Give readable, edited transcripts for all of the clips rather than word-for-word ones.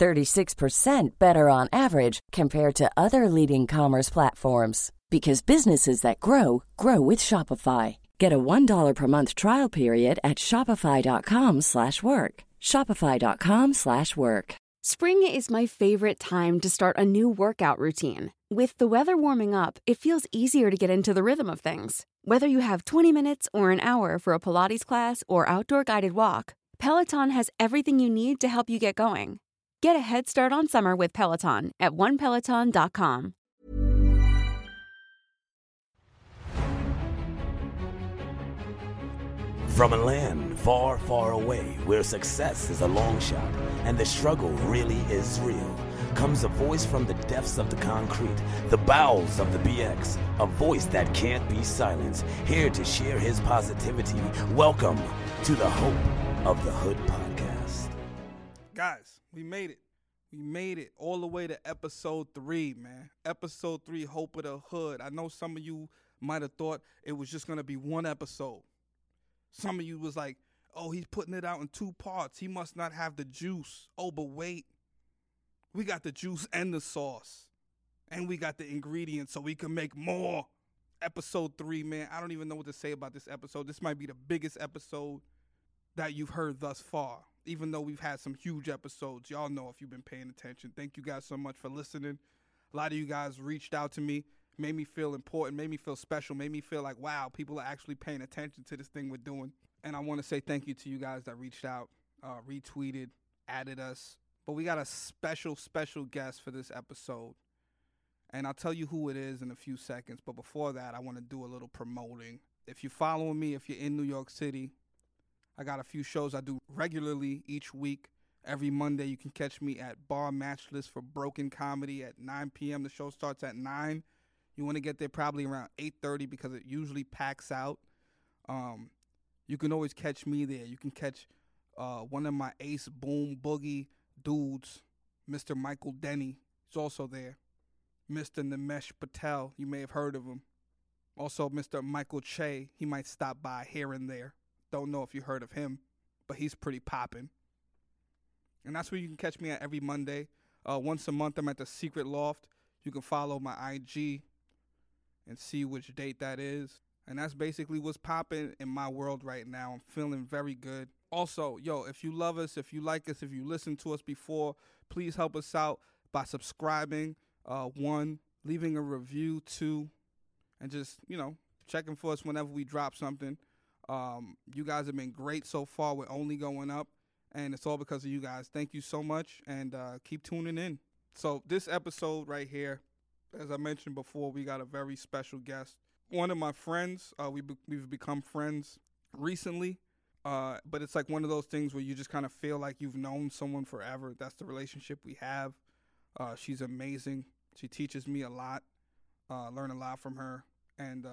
36% better on average compared to other leading commerce platforms. Because businesses that grow, grow with Shopify. Get a $1 per month trial period at shopify.com/work. Shopify.com/work. Spring is my favorite time to start a new workout routine. With the weather warming up, it feels easier to get into the rhythm of things. Whether you have 20 minutes or an hour for a Pilates class or outdoor guided walk, Peloton has everything you need to help you get going. Get a head start on summer with Peloton at onepeloton.com. From a land far, far away where success is a long shot and the struggle really is real, comes a voice from the depths of the concrete, the bowels of the BX, a voice that can't be silenced, here to share his positivity. Welcome to the Hope of the Hood podcast. Guys, we made it. We made it all the way to episode 3, man. Episode 3, Hope of the Hood. I know some of you might have thought it was just going to be one episode. Some of you was like, oh, he's putting it out in 2 parts. He must not have the juice. Oh, but wait. We got the juice and the sauce. And we got the ingredients so we can make more. Episode 3, man. I don't even know what to say about this episode. This might be the biggest episode that you've heard thus far. Even though we've had some huge episodes. Y'all know if you've been paying attention. Thank you guys so much for listening. A lot of you guys reached out to me. Made me feel important, made me feel special, made me feel like, wow, people are actually paying attention to this thing we're doing. And I want to say thank you to you guys that reached out, retweeted, added us. But we got a special, special guest for this episode. And I'll tell you who it is in a few seconds. But before that, I want to do a little promoting. If you're following me, if you're in New York City, I got a few shows I do regularly each week. Every Monday, you can catch me at Bar Matchless for Broken Comedy at 9 p.m. The show starts at 9. You want to get there probably around 8:30 because it usually packs out. You can always catch me there. You can catch one of my Ace Boom Boogie dudes, Mr. Michael Denny. He's also there. Mr. Nimesh Patel. You may have heard of him. Also, Mr. Michael Che. He might stop by here and there. Don't know if you heard of him, but he's pretty popping. And that's where you can catch me at every Monday. Once a month, I'm at the Secret Loft. You can follow my IG and see which date that is. And that's basically what's popping in my world right now. I'm feeling very good. Also, yo, if you love us, if you like us, if you listened to us before, please help us out by subscribing, 1, leaving a review, 2, and just, you know, checking for us whenever we drop something. You guys have been great so far. We're only going up, and it's all because of you guys. Thank you so much, and keep tuning in. So this episode right here, as I mentioned before, we got a very special guest. One of my friends, we've become friends recently, but it's like one of those things where you just kind of feel like you've known someone forever. That's the relationship we have. She's amazing. She teaches me a lot. Learn a lot from her. And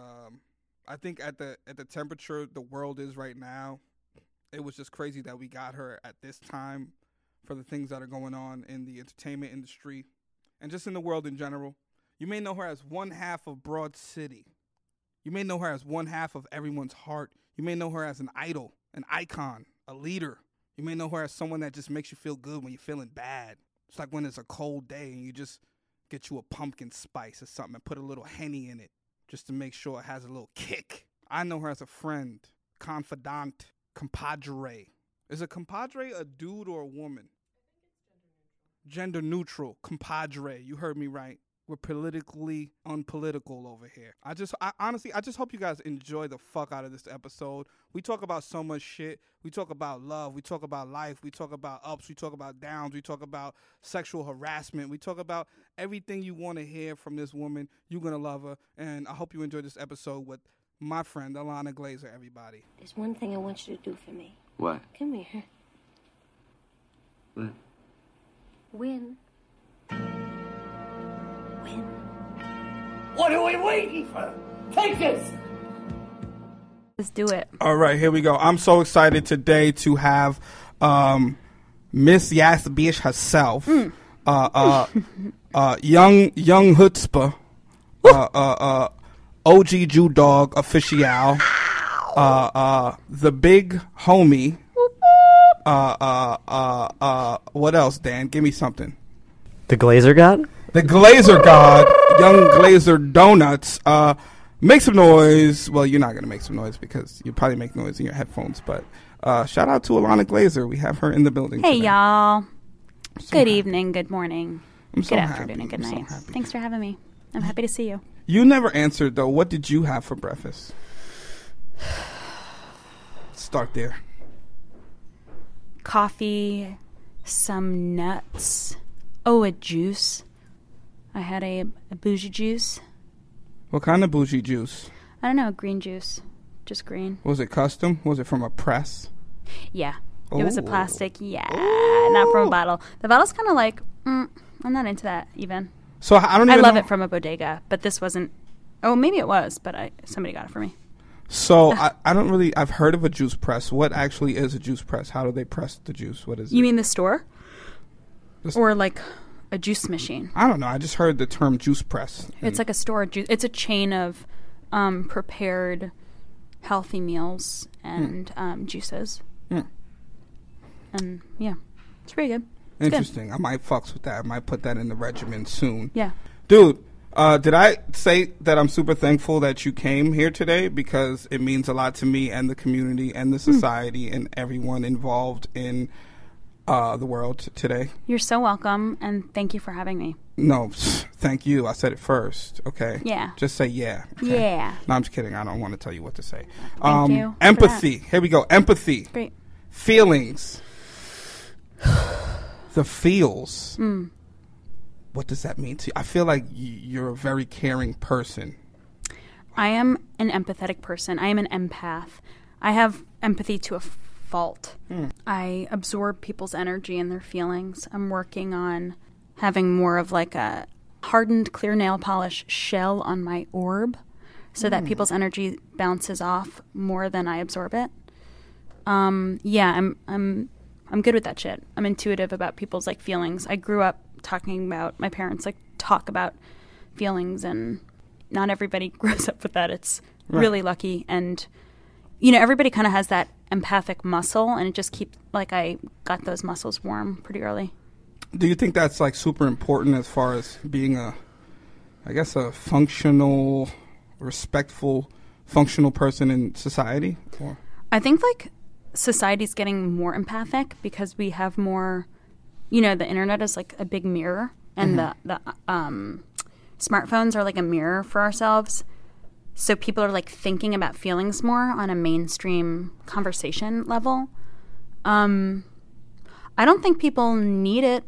I think at the temperature the world is right now, it was just crazy that we got her at this time for the things that are going on in the entertainment industry and just in the world in general. You may know her as one half of Broad City. You may know her as one half of everyone's heart. You may know her as an idol, an icon, a leader. You may know her as someone that just makes you feel good when you're feeling bad. It's like when it's a cold day and you just get you a pumpkin spice or something and put a little Henny in it just to make sure it has a little kick. I know her as a friend, confidant, compadre. Is a compadre a dude or a woman? I think it's gender neutral. Compadre. You heard me right. We're politically unpolitical over here. I honestly hope you guys enjoy the fuck out of this episode. We talk about so much shit. We talk about love. We talk about life. We talk about ups. We talk about downs. We talk about sexual harassment. We talk about everything you want to hear from this woman. You're going to love her. And I hope you enjoy this episode with my friend, Ilana Glazer, everybody. There's one thing I want you to do for me. What? Come here. What? Win. What are we waiting for? Take this. Let's do it. All right, here we go. I'm so excited today to have Miss Yasbish herself, young Chutzpah, OG Jew Dog official, the big homie. What else, Dan? Give me something. The Glazer God? The Glazer God, Young Glazer Donuts. Make some noise. Well, you're not going to make some noise because you probably make noise in your headphones, but shout out to Ilana Glazer. We have her in the building. Hey, today. Y'all. So good happy. Evening, good morning, so good afternoon, and good night. So thanks for having me. I'm happy to see you. You never answered, though. What did you have for breakfast? Start there. Coffee, some nuts. Oh, a juice. I had a bougie juice. What kind of bougie juice? I don't know, green juice. Just green. Was it custom? Was it from a press? Yeah. Ooh. It was a plastic. Yeah. Ooh. Not from a bottle. The bottle's kind of like, I'm not into that even. So I love it from a bodega, but this wasn't. Oh, maybe it was, but somebody got it for me. So I don't really. I've heard of a juice press. What actually is a juice press? How do they press the juice? What is it? You mean the store? Or like a juice machine? I don't know. I just heard the term juice press. It's like a store juice. It's a chain of prepared healthy meals and juices. Mm. And yeah, it's pretty good. It's interesting. Good. I might fucks with that. I might put that in the regimen soon. Yeah, dude. Did I say that I'm super thankful that you came here today? Because it means a lot to me and the community and the society and everyone involved in the world today. You're so welcome, and thank you for having me. No, thank you. I said it first, okay? Yeah. Just say yeah. Okay? Yeah. No, I'm just kidding. I don't want to tell you what to say. Thank you. Empathy. Here we go. Empathy. Great. Feelings. The feels. Mm. What does that mean to you? I feel like you're a very caring person. I am an empathetic person. I am an empath. I have empathy to a fault. Mm. I absorb people's energy and their feelings. I'm working on having more of like a hardened clear nail polish shell on my orb so that people's energy bounces off more than I absorb it. Yeah, I'm good with that shit. I'm intuitive about people's like feelings. I grew up talking about my parents like talk about feelings, and not everybody grows up with that. It's really lucky, and you know, everybody kind of has that empathic muscle, and it just keeps like I got those muscles warm pretty early. Do you think that's like super important as far as being a functional, respectful, functional person in society? Or? I think like society's getting more empathic because we have more. You know, the internet is like a big mirror, and the smartphones are like a mirror for ourselves. So people are like thinking about feelings more on a mainstream conversation level. I don't think people need it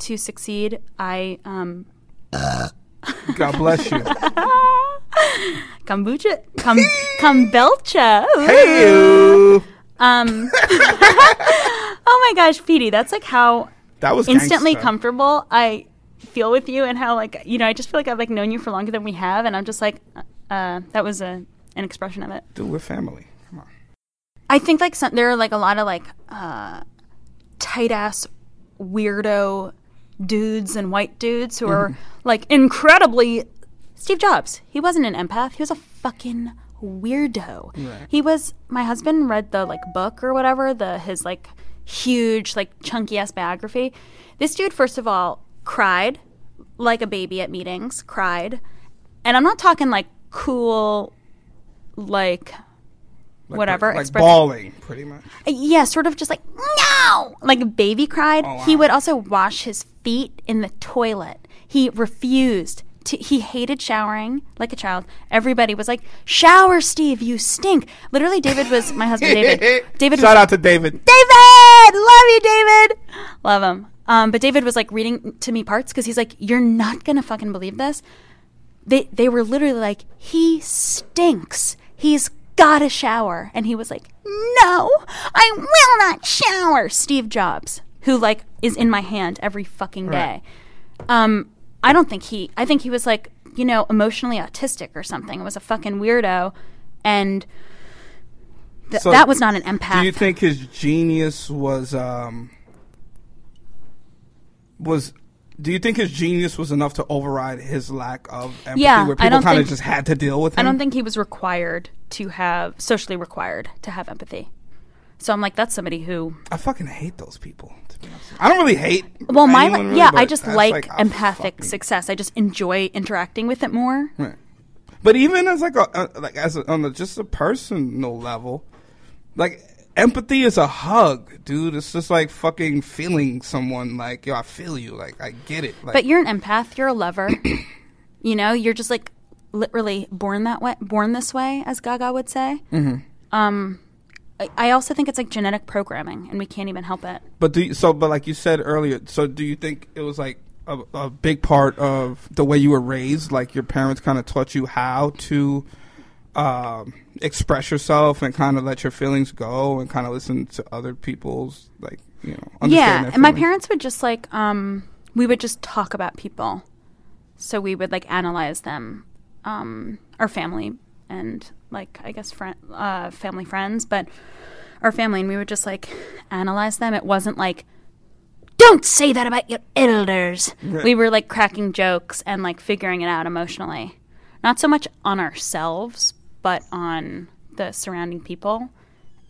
to succeed. God bless you. Kombucha. Kombelcha. Hey. Oh my gosh, Petey, that's like how. That was instantly gangster. Comfortable. I feel with you, and how like you know, I just feel like I've like known you for longer than we have, and I'm just like, that was an expression of it. Dude, we're family. Come on. I think like there are like a lot of like tight ass weirdo dudes and white dudes who are like incredibly. Steve Jobs. He wasn't an empath. He was a fucking weirdo. Right. He was. My husband read the like book or whatever. His like. Huge, like, chunky-ass biography. This dude, first of all, cried like a baby at meetings, cried. And I'm not talking, like, cool, like whatever. Like bawling, pretty much. Yeah, sort of just like, no! Like, baby cried. Oh, wow. He would also wash his feet in the toilet. He refused. He hated showering like a child. Everybody was like, shower, Steve, you stink. Literally, David was my husband, David. Shout out to David. David! Love you, David! Love him. But David was like reading to me parts because he's like, you're not going to fucking believe this. They were literally like, he stinks. He's got to shower. And he was like, no, I will not shower. Steve Jobs, who like is in my hand every fucking day. I think he was like you know, emotionally autistic or something. It was a fucking weirdo, and so that was not an empath. Do you think his genius was? Do you think his genius was enough to override his lack of empathy, where people kind of just had to deal with him? I don't think he was socially required to have empathy. So I'm like, that's somebody who... I fucking hate those people, to be honest. I don't really hate... Well, I just like empathic success. I just enjoy interacting with it more. Right. But even as like just a personal level, like empathy is a hug, dude. It's just like fucking feeling someone, like, yo, I feel you, like I get it. Like, but you're an empath. You're a lover. You know, you're just like literally born this way, as Gaga would say. Mm-hmm. I also think it's like genetic programming, and we can't even help it. But but like you said earlier, so do you think it was like a big part of the way you were raised? Like your parents kind of taught you how to express yourself and kind of let your feelings go and kind of listen to other people's, like, you know, understand their feelings. And my parents would just like we would just talk about people, so we would like analyze them, our family and, like, I guess family friends, but our family, and we would just, like, analyze them. It wasn't like, don't say that about your elders. Right. We were, like, cracking jokes and, like, figuring it out emotionally. Not so much on ourselves, but on the surrounding people.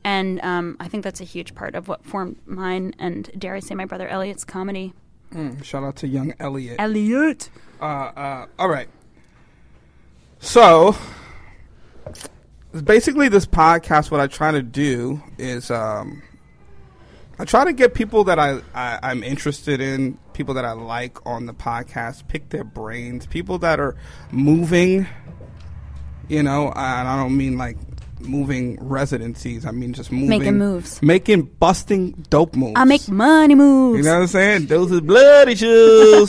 And I think that's a huge part of what formed mine and, dare I say, my brother Elliot's comedy. Shout out to young Elliot. Elliot! All right. So... basically, this podcast, what I try to do is I try to get people that I'm interested in, people that I like on the podcast, pick their brains, people that are moving, you know, and I don't mean like moving residencies. I mean just moving. Making moves. Making busting dope moves. I make money moves. You know what I'm saying? Those are bloody shoes.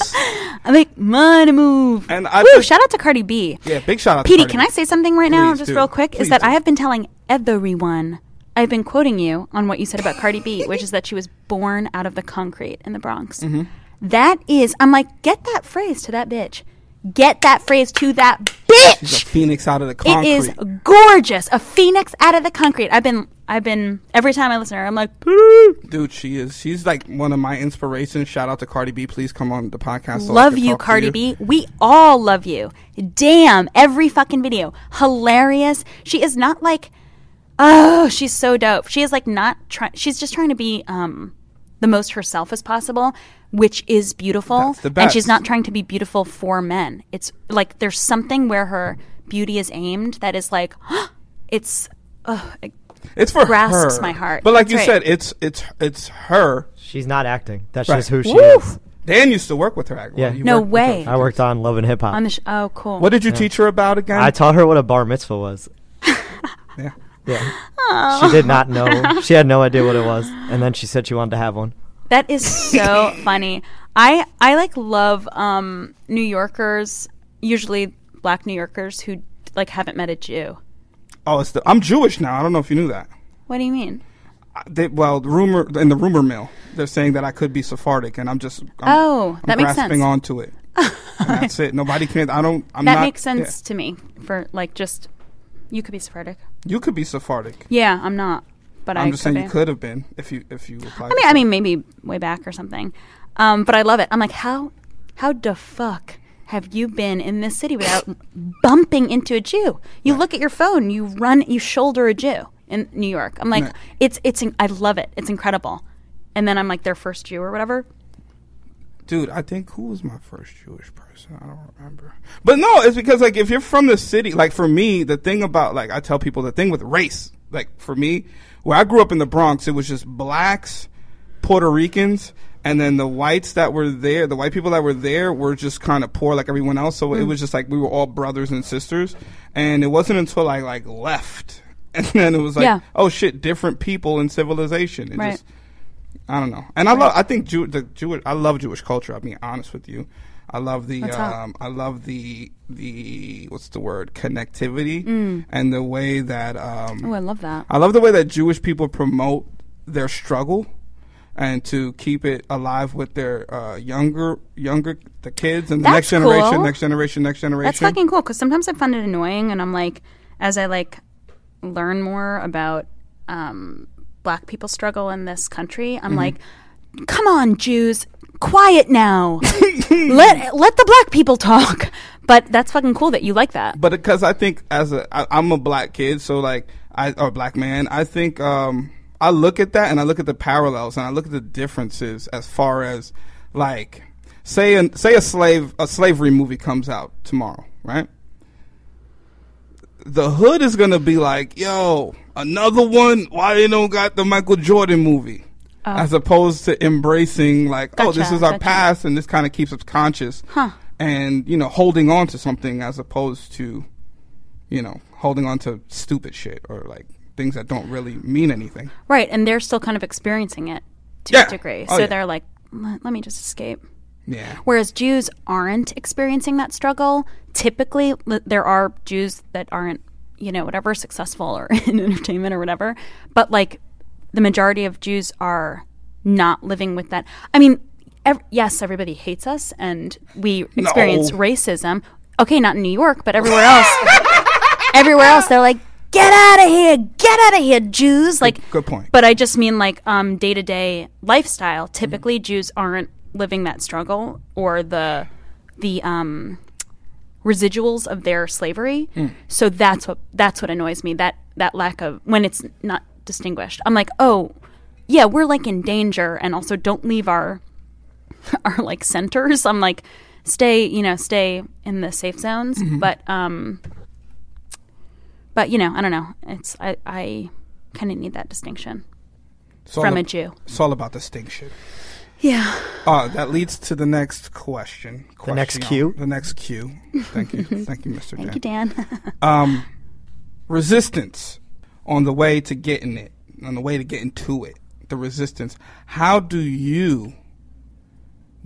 I make money move. And shout out to Cardi B. Yeah, big shout out to Cardi B. Can I say something right now, just real quick? Please I have been telling everyone, I've been quoting you on what you said about Cardi B, which is that she was born out of the concrete in the Bronx. Mm-hmm. That is, I'm like, get that phrase to that bitch. Get that phrase to that bitch. She's a phoenix out of the concrete. It is gorgeous. A phoenix out of the concrete. I've been every time I listen to her, I'm like, dude, she's like one of my inspirations. Shout out to Cardi B. Please come on the podcast. Love you, Cardi B. We all love you. Damn, every fucking video. Hilarious. She is not like, oh, she's so dope. She is like she's just trying to be the most herself as possible, which is beautiful. That's the best. And she's not trying to be beautiful for men. It's like there's something where her beauty is aimed that is like, it's for grasps her. My heart. But like that's you said, it's her. She's not acting. That's right. Just who she is. Dan used to work with her. Yeah. No way. I worked on Love and Hip Hop. Oh, cool. What did you teach her about again? I taught her what a bar mitzvah was. Yeah. Yeah. Oh. She did not know. She had no idea what it was. And then she said she wanted to have one. That is so funny. I like love New Yorkers, usually black New Yorkers who like haven't met a Jew. Oh, I'm Jewish now. I don't know if you knew that. What do you mean? The rumor mill, they're saying that I could be Sephardic, and I'm grasping onto it. And that's it. Nobody can. That makes sense to me. For like just, you could be Sephardic. Yeah, I'm not. But I'm just saying you could have been if you applied. I mean, maybe way back or something. But I love it. I'm like, how the fuck have you been in this city without bumping into a Jew? You look at your phone, you run, you shoulder a Jew in New York. I'm like, I love it. It's incredible. And then I'm like, their first Jew or whatever. Dude, I think who was my first Jewish person? I don't remember. But no, it's because like if you're from the city, like for me, the thing about like I tell people the thing with race, like for me, where I grew up in the Bronx, it was just blacks, Puerto Ricans. And then the whites that were there, the white people that were there were just kind of poor like everyone else. So it was just like we were all brothers and sisters. And it wasn't until I like left. And then it was like, oh, shit, different people in civilization. Just, I don't know. And I love Jewish culture. I'll be honest with you. I love the what's the word, connectivity and the way that. I love that. I love the way that Jewish people promote their struggle. and to keep it alive with their younger the kids and the next generation. That's fucking cool, because sometimes I find it annoying, and I'm like, as I like learn more about black people struggle in this country, I'm like, come on, Jews, quiet now. let the black people talk. But that's fucking cool that you like that. But because I think I'm a black kid, so like or black man, I think I look at that and I look at the parallels and I look at the differences as far as like say a slavery movie comes out tomorrow, right? The hood is gonna be like, yo, another one. Why they don't got the Michael Jordan movie? As opposed to embracing like, gotcha, oh, this is our past and this kind of keeps us conscious and, you know, holding on to something as opposed to, you know, holding on to stupid shit or like things that don't really mean anything. Right. And they're still kind of experiencing it to a degree. So they're like, let me just escape. Yeah. Whereas Jews aren't experiencing that struggle. Typically, there are Jews that aren't, you know, whatever, successful or in entertainment or whatever. But like, the majority of Jews are not living with that. I mean, yes, everybody hates us and we experience racism. Okay, not in New York, but everywhere else. Everywhere else, they're like, get out of here, Jews. Like, good point. But I just mean like day-to-day lifestyle. Typically, Jews aren't living that struggle or the residuals of their slavery. So that's what annoys me, that lack of, when it's not distinguished. I'm like, oh, yeah, we're like in danger, and also don't leave our like centers. I'm like, stay in the safe zones. But you know, I don't know. It's I kind of need that distinction from a Jew. It's all about distinction. Yeah. That leads to the next question. The next cue. Thank you, Mr. Thank you, Dan. Resistance. On the way to getting to it, the resistance. How do you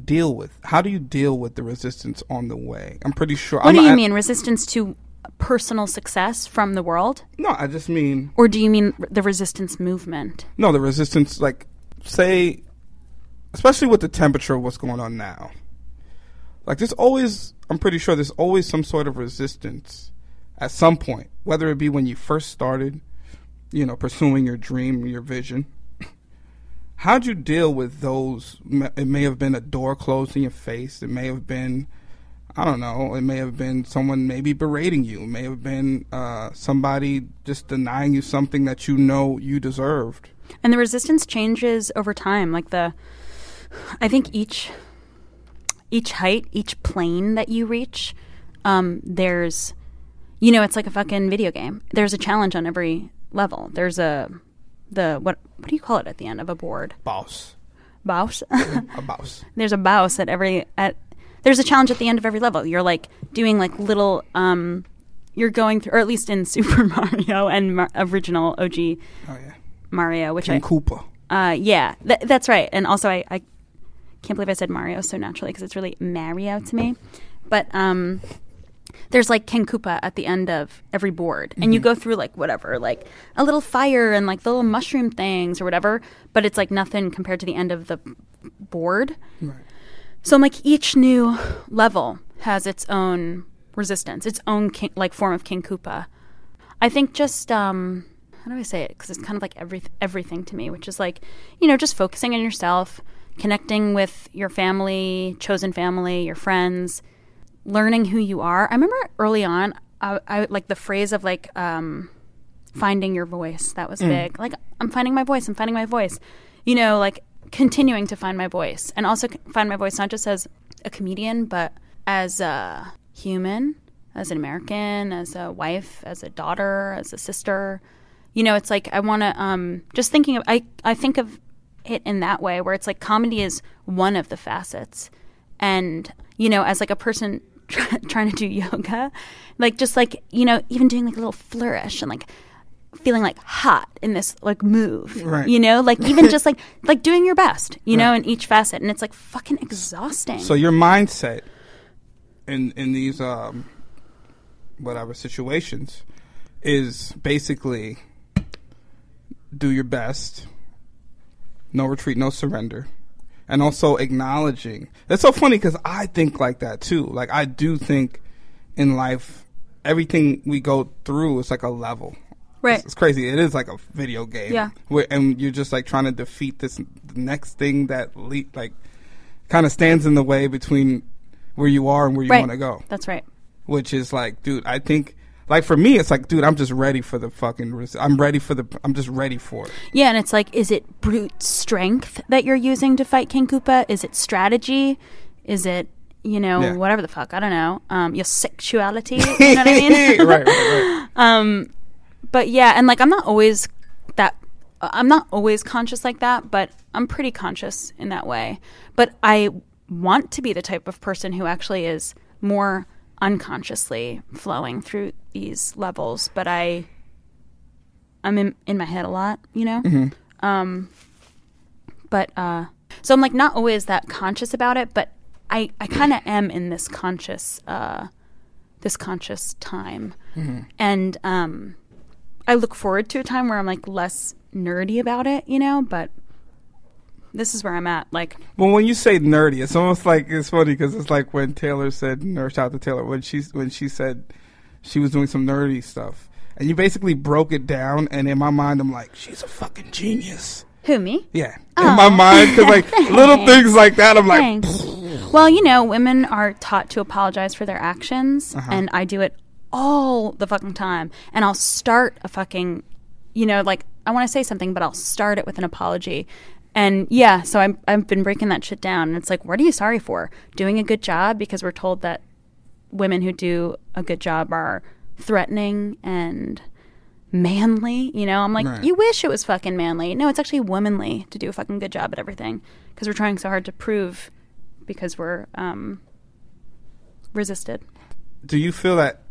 deal with the resistance on the way? I'm pretty sure. What do you mean, resistance to personal success from the world? No, I just mean. Or do you mean the resistance movement? No, the resistance, like, say, especially with the temperature of what's going on now. Like, I'm pretty sure there's always some sort of resistance at some point, whether it be when you first started, you know, pursuing your dream, your vision. How'd you deal with those? It may have been a door closed in your face. It may have been, I don't know, it may have been someone maybe berating you. It may have been somebody just denying you something that you know you deserved. And the resistance changes over time. Like I think each height, each plane that you reach, there's, you know, it's like a fucking video game. There's a challenge on every level. There's what do you call it at the end of a board? Boss. A boss. There's a boss there's a challenge at the end of every level. You're like doing like little you're going through, or at least in Super Mario and original OG Mario, which King Koopa. Yeah, that's right. And also I can't believe I said Mario so naturally because it's really Mario to me. But there's like King Koopa at the end of every board, and you go through like whatever, like a little fire and like the little mushroom things or whatever, but it's like nothing compared to the end of the board. Right. So I'm like, each new level has its own resistance, its own like form of King Koopa. I think just how do I say it? Because it's kind of like everything to me, which is like, you know, just focusing on yourself, connecting with your family, chosen family, your friends. Learning who you are. I remember early on, I like the phrase of like finding your voice. That was big. Like, I'm finding my voice. You know, like continuing to find my voice, and also find my voice not just as a comedian, but as a human, as an American, as a wife, as a daughter, as a sister. You know, it's like I want to just thinking of I think of it in that way, where it's like comedy is one of the facets, and you know, as like a person trying to do yoga, like just like, you know, even doing like a little flourish and like feeling like hot in this like move, right. You know, like even just like doing your best, you know, in each facet. And it's like fucking exhausting. So your mindset in these whatever situations is basically do your best, no retreat, no surrender. And also acknowledging. It's so funny because I think like that too. Like I do think in life, everything we go through is like a level. Right. It's crazy. It is like a video game. Yeah. Where, and you're just like trying to defeat this next thing that like kind of stands in the way between where you are and where you want to go. That's right. Which is like, dude, I think... Like, for me, it's like, dude, I'm just ready for the fucking... I'm just ready for it. Yeah, and it's like, is it brute strength that you're using to fight King Koopa? Is it strategy? Is it, you know, whatever the fuck? I don't know. Your sexuality? You know what I mean? Right. But, yeah, and, like, I'm not always conscious like that, but I'm pretty conscious in that way. But I want to be the type of person who actually is more... unconsciously flowing through these levels, but I'm in my head a lot, you know? Mm-hmm. So I'm like not always that conscious about it, but I kind of am in this conscious time. Mm-hmm. And I look forward to a time where I'm like less nerdy about it, you know, but this is where I'm at. Like, well, when you say nerdy, it's almost like it's funny because it's like when Taylor said, shout out to Taylor, when she said she was doing some nerdy stuff, and you basically broke it down. And in my mind, I'm like, she's a fucking genius. Who, me? Yeah, oh. In my mind, because like little things like that, I'm like, well, you know, women are taught to apologize for their actions, and I do it all the fucking time. And I'll start a fucking, you know, like I want to say something, but I'll start it with an apology. And yeah, so I've been breaking that shit down. And it's like, what are you sorry for? Doing a good job? Because we're told that women who do a good job are threatening and manly. You know, I'm like, right. You wish it was fucking manly. No, it's actually womanly to do a fucking good job at everything. Because we're trying so hard to prove because we're resisted. Do you feel that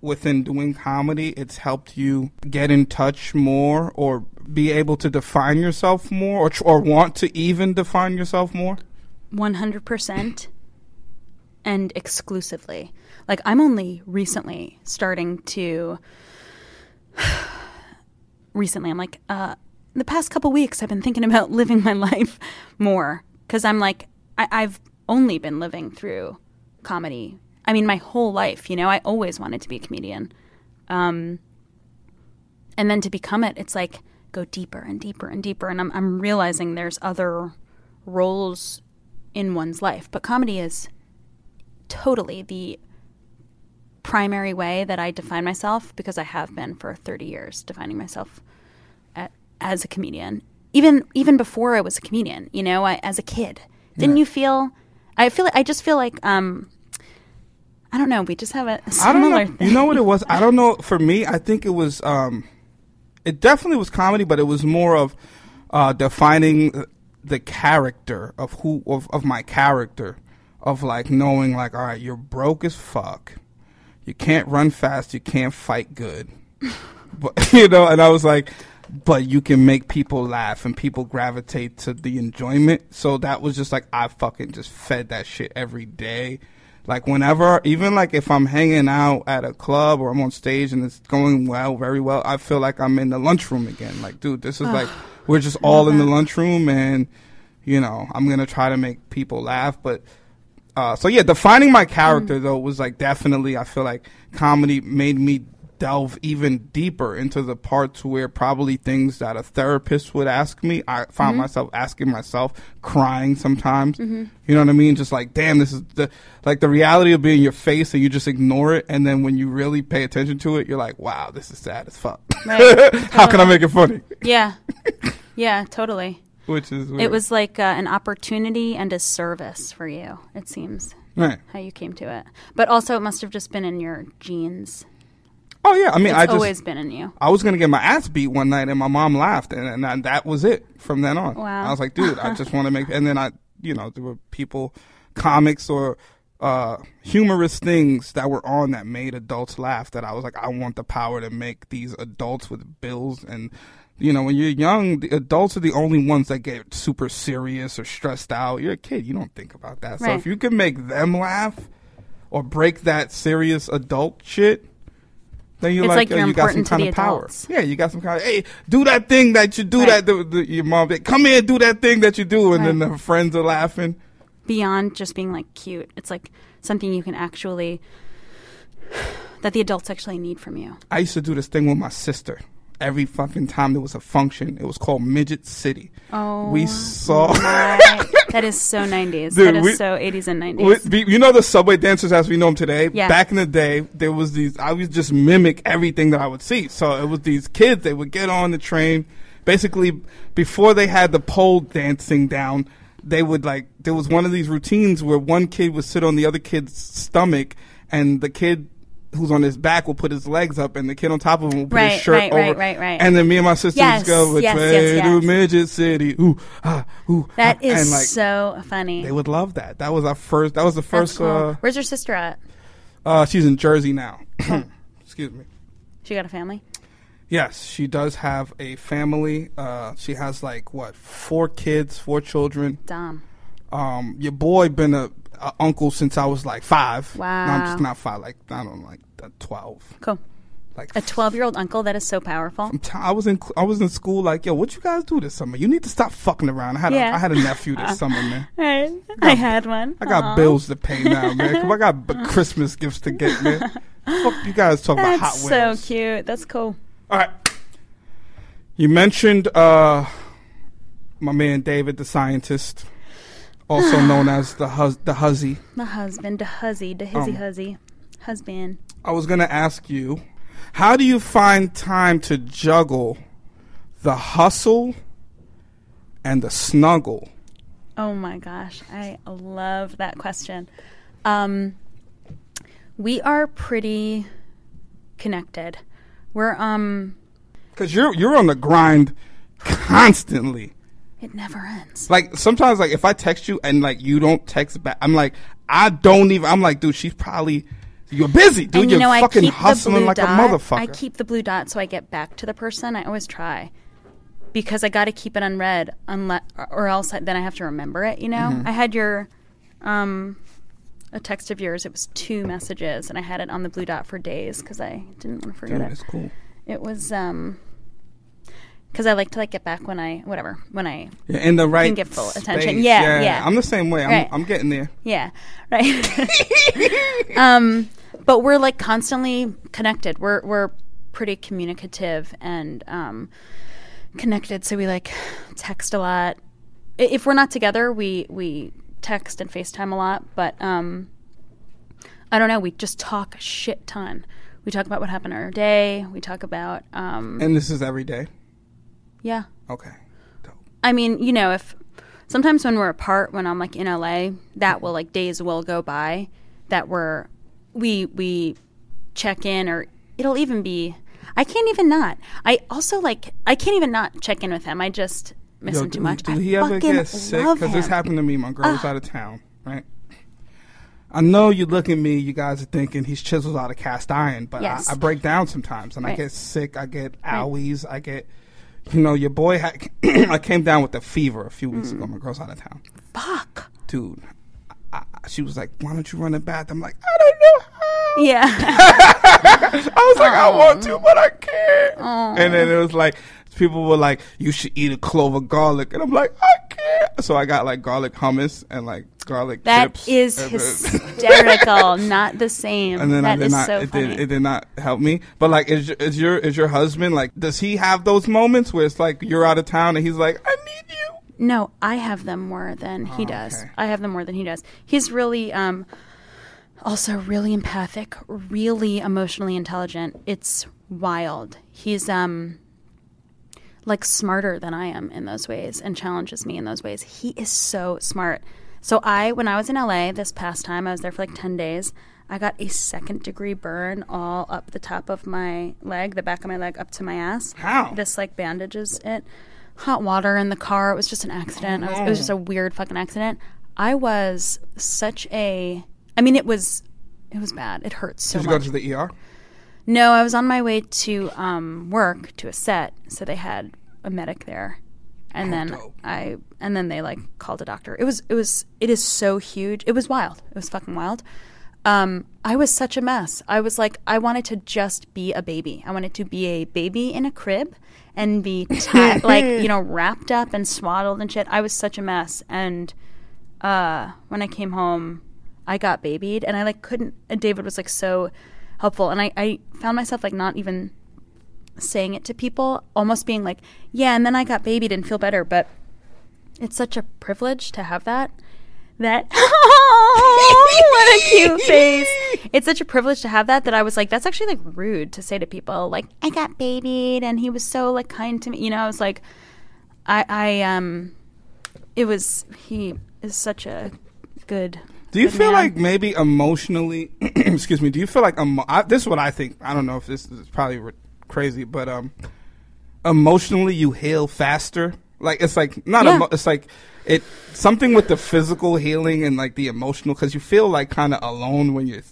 within doing comedy, it's helped you get in touch more or be able to define yourself more or want to even define yourself more? 100% and exclusively. Like, I'm only recently starting to... recently, I'm like, the past couple weeks I've been thinking about living my life more because I'm like, I've only been living through comedy. I mean, my whole life, you know, I always wanted to be a comedian. And then to become it, it's like, go deeper and deeper and deeper. And I'm realizing there's other roles in one's life. But comedy is totally the primary way that I define myself because I have been for 30 years defining myself as a comedian. Even before I was a comedian, you know, as a kid. Didn't you feel... I just feel like... I don't know. We just have a similar thing. You know what it was? I don't know. For me, I think it was, it definitely was comedy, but it was more of defining the character of my character of like knowing like, all right, you're broke as fuck. You can't run fast. You can't fight good. But, you know, and I was like, but you can make people laugh and people gravitate to the enjoyment. So that was just like, I fucking just fed that shit every day. Like whenever, even like if I'm hanging out at a club or I'm on stage and it's going well, very well, I feel like I'm in the lunchroom again. Like, dude, this is like, we're just all in the lunchroom and, you know, I'm going to try to make people laugh. But, so yeah, defining my character though was like definitely, I feel like comedy made me delve even deeper into the parts where probably things that a therapist would ask me, I found myself asking myself, crying sometimes. Mm-hmm. You know what I mean? Just like, damn, this is the reality of being in your face and you just ignore it. And then when you really pay attention to it, you're like, wow, this is sad as fuck. Right. Totally. How can I make it funny? Yeah. Yeah, totally. Which is weird. It was like an opportunity and a service for you, it seems. Right. How you came to it. But also it must have just been in your genes. Oh, yeah. I mean, it's always been in you. I was going to get my ass beat one night and my mom laughed and that was it from then on. Wow. I was like, dude, I just want to make... And then there were people, comics or humorous things that were on that made adults laugh that I was like, I want the power to make these adults with bills. And, you know, when you're young, the adults are the only ones that get super serious or stressed out. You're a kid. You don't think about that. Right. So if you can make them laugh or break that serious adult shit... Then you're you got some kind of power. Yeah, you got some kind of, hey, do that thing that you do, right. Your mom, come here, do that thing that you do, and right. then her friends are laughing. Beyond just being like cute, it's like something you can actually, that the adults actually need from you. I used to do this thing with my sister. Every fucking time there was a function, it was called Midget City. Oh, we saw that is so 90s. Dude, that is so 80s and 90s. You know the subway dancers as we know them today. Yeah. Back in the day, there was these. I would just mimic everything that I would see. So it was these kids. They would get on the train. Basically, before they had the pole dancing down, they would like. There was one of these routines where one kid would sit on the other kid's stomach, and the kid who's on his back will put his legs up, and the kid on top of him will put his shirt over. Right. And then me and my sister would go, yes. Midget City. Ooh, ah, ooh. That is and, so funny. They would love that. That was our first. That was the first. Cool. Where's your sister at? She's in Jersey now. Excuse me. She got a family? Yes, she does have a family. She has four children. Dumb. Your boy been a uncle since I was 5. Wow. No, I'm just not 5. I don't know, 12. Cool. A 12-year-old uncle, that is so powerful. I was in school yo, what you guys do this summer? You need to stop fucking around. I had a nephew this summer, man. Right. I had one. I got bills to pay now, man. I got Christmas gifts to get, man. Fuck you guys talking about hot wings. That's so cute. That's cool. All right. You mentioned my man David, the scientist. Also known as the huzzy. The husband, the huzzy, the hizzy huzzy. Husband. I was going to ask you, how do you find time to juggle the hustle and the snuggle? Oh, my gosh. I love that question. We are pretty connected. We're because you're on the grind constantly. It never ends. Sometimes, if I text you and, you don't text back, I'm I don't even... I'm dude, she's probably... You're busy, dude. And you're fucking hustling a motherfucker. I keep the blue dot so I get back to the person. I always try. Because I got to keep it unread, or else then I have to remember it, you know? Mm-hmm. I had your... a text of yours. It was 2 messages, and I had it on the blue dot for days because I didn't want to forget it. That's cool. It was... Because I like to get back when I in the right can get full attention. Yeah. I'm the same way. Right. I'm getting there. Yeah, right. But we're constantly connected. We're pretty communicative and connected. So we text a lot. If we're not together, we text and FaceTime a lot. But I don't know. We just talk a shit ton. We talk about what happened our day. We talk about and this is every day. Yeah. Okay. Dope. I mean, if sometimes when we're apart, when I'm in LA, that will days will go by that we check in, or it'll even be I can't even not. I also I can't even not check in with him. I just miss him too much. Did he ever get sick? Because this happened to me. My girl was out of town, right? I know you look at me, you guys are thinking he's chiseled out of cast iron, but yes. I break down sometimes, and right. I get sick. I get owies. Right. I get. Your boy I came down with a fever a few weeks ago. My girl's out of town. Fuck. Dude. She was like, why don't you run the bath? I'm like, I don't know how. Yeah. I was like, I want to, but I can't. Aww. And then it was people were like, you should eat a clove of garlic. And I'm like, I can't. So I got garlic hummus and garlic chips. That is hysterical. Not the same. And then that is so funny. It did not help me. But is your husband, does he have those moments where it's you're out of town and he's like, I need you? No, I have them more than he does. Okay. I have them more than he does. He's really also really empathic, really emotionally intelligent. It's wild. He's smarter than I am in those ways and challenges me in those ways. He is so smart. So when I was in LA this past time, I was there for 10 days. I got a 2nd-degree burn all up the top of my leg, the back of my leg up to my ass. How? This bandages it. Hot water in the car. It was just an accident. It was just a weird fucking accident. I was such a... I mean, it was bad. It hurt so much. Did you go to the ER? No, I was on my way to work, to a set, so they had a medic there. And then they called a doctor. It is so huge. It was wild. It was fucking wild. I was such a mess. I was like, I wanted to just be a baby. I wanted to be a baby in a crib and be wrapped up and swaddled and shit. I was such a mess. And when I came home, I got babied, and I couldn't. And David was so helpful, and I found myself not even saying it to people, almost being yeah, and then I got babied and feel better. But it's such a privilege to have that. Oh, what a cute face. It's such a privilege to have that I was that's actually rude to say to people, I got babied and he was so kind to me. You know, I was he is such a good Do you good feel man. Maybe emotionally, excuse me, do you feel this is what I think, I don't know if this is probably crazy, but emotionally you heal faster? Something with the physical healing and the emotional, because you feel kind of alone when you're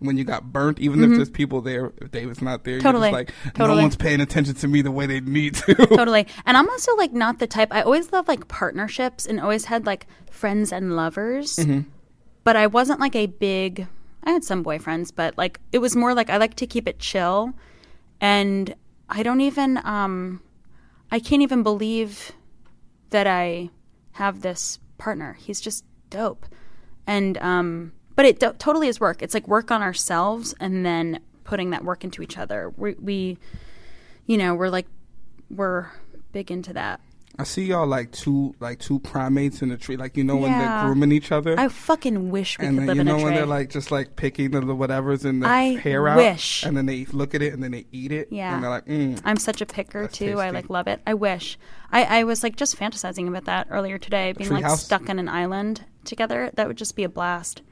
when you got burnt, even if there's people there. If David's not there, totally. You're just no one's paying attention to me the way they need to. Totally. And I'm also not the type. I always loved partnerships and always had friends and lovers, but I wasn't a big. I had some boyfriends, but it was more I like to keep it chill, and I don't even. I can't even believe that I have this partner. He's just dope. And but it totally is work. It's work on ourselves and then putting that work into each other. We you know, we're big into that. I see y'all two primates in a tree, when they're grooming each other. I fucking wish we could live in a tree. And when they're just picking the whatever's in the hair out. I wish. And then they look at it and then they eat it. Yeah. And they're I'm such a picker too. Tasty. I love it. I wish. I was just fantasizing about that earlier today, being stuck on an island together. That would just be a blast.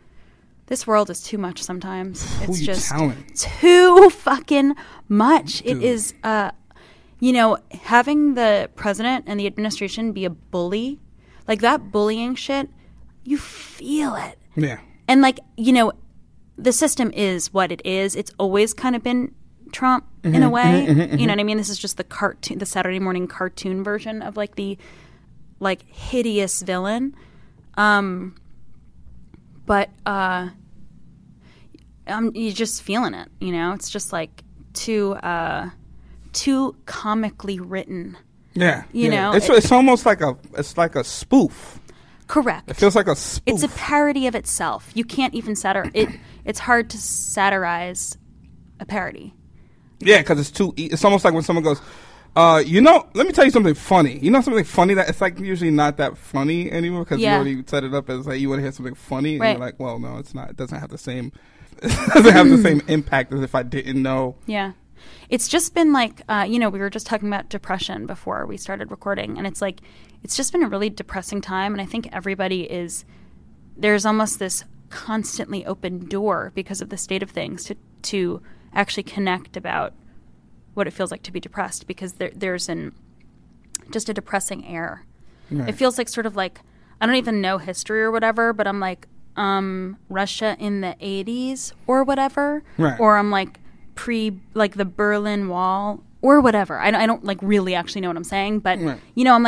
This world is too much sometimes. It's just too fucking much. Dude. It is. You know, having the president and the administration be a bully, that bullying shit, you feel it. Yeah. And, you know, the system is what it is. It's always kind of been Trump in a way. You know what I mean? This is just the cartoon, the Saturday morning cartoon version of, the, hideous villain. But you're just feeling it, you know? It's just, too... too comically written. Yeah. You know? It's almost a spoof. Correct. It feels like a spoof. It's a parody of itself. You can't even it's hard to satirize a parody. Yeah, because it's almost like when someone goes, let me tell you something funny. You know something funny that it's usually not that funny anymore because you already set it up as you want to hear something funny and right. You're like, well, no, it's not. It doesn't have the same, impact as if I didn't know. Yeah. It's just been we were just talking about depression before we started recording, and it's it's just been a really depressing time, and I think everybody is, there's almost this constantly open door because of the state of things to actually connect about what it feels like to be depressed, because there's just a depressing air. Right. It feels I don't even know history or whatever, but I'm Russia in the 80s or whatever, right. Or I'm the Berlin Wall or whatever. I don't really actually know what I'm saying, but right. You know, I'm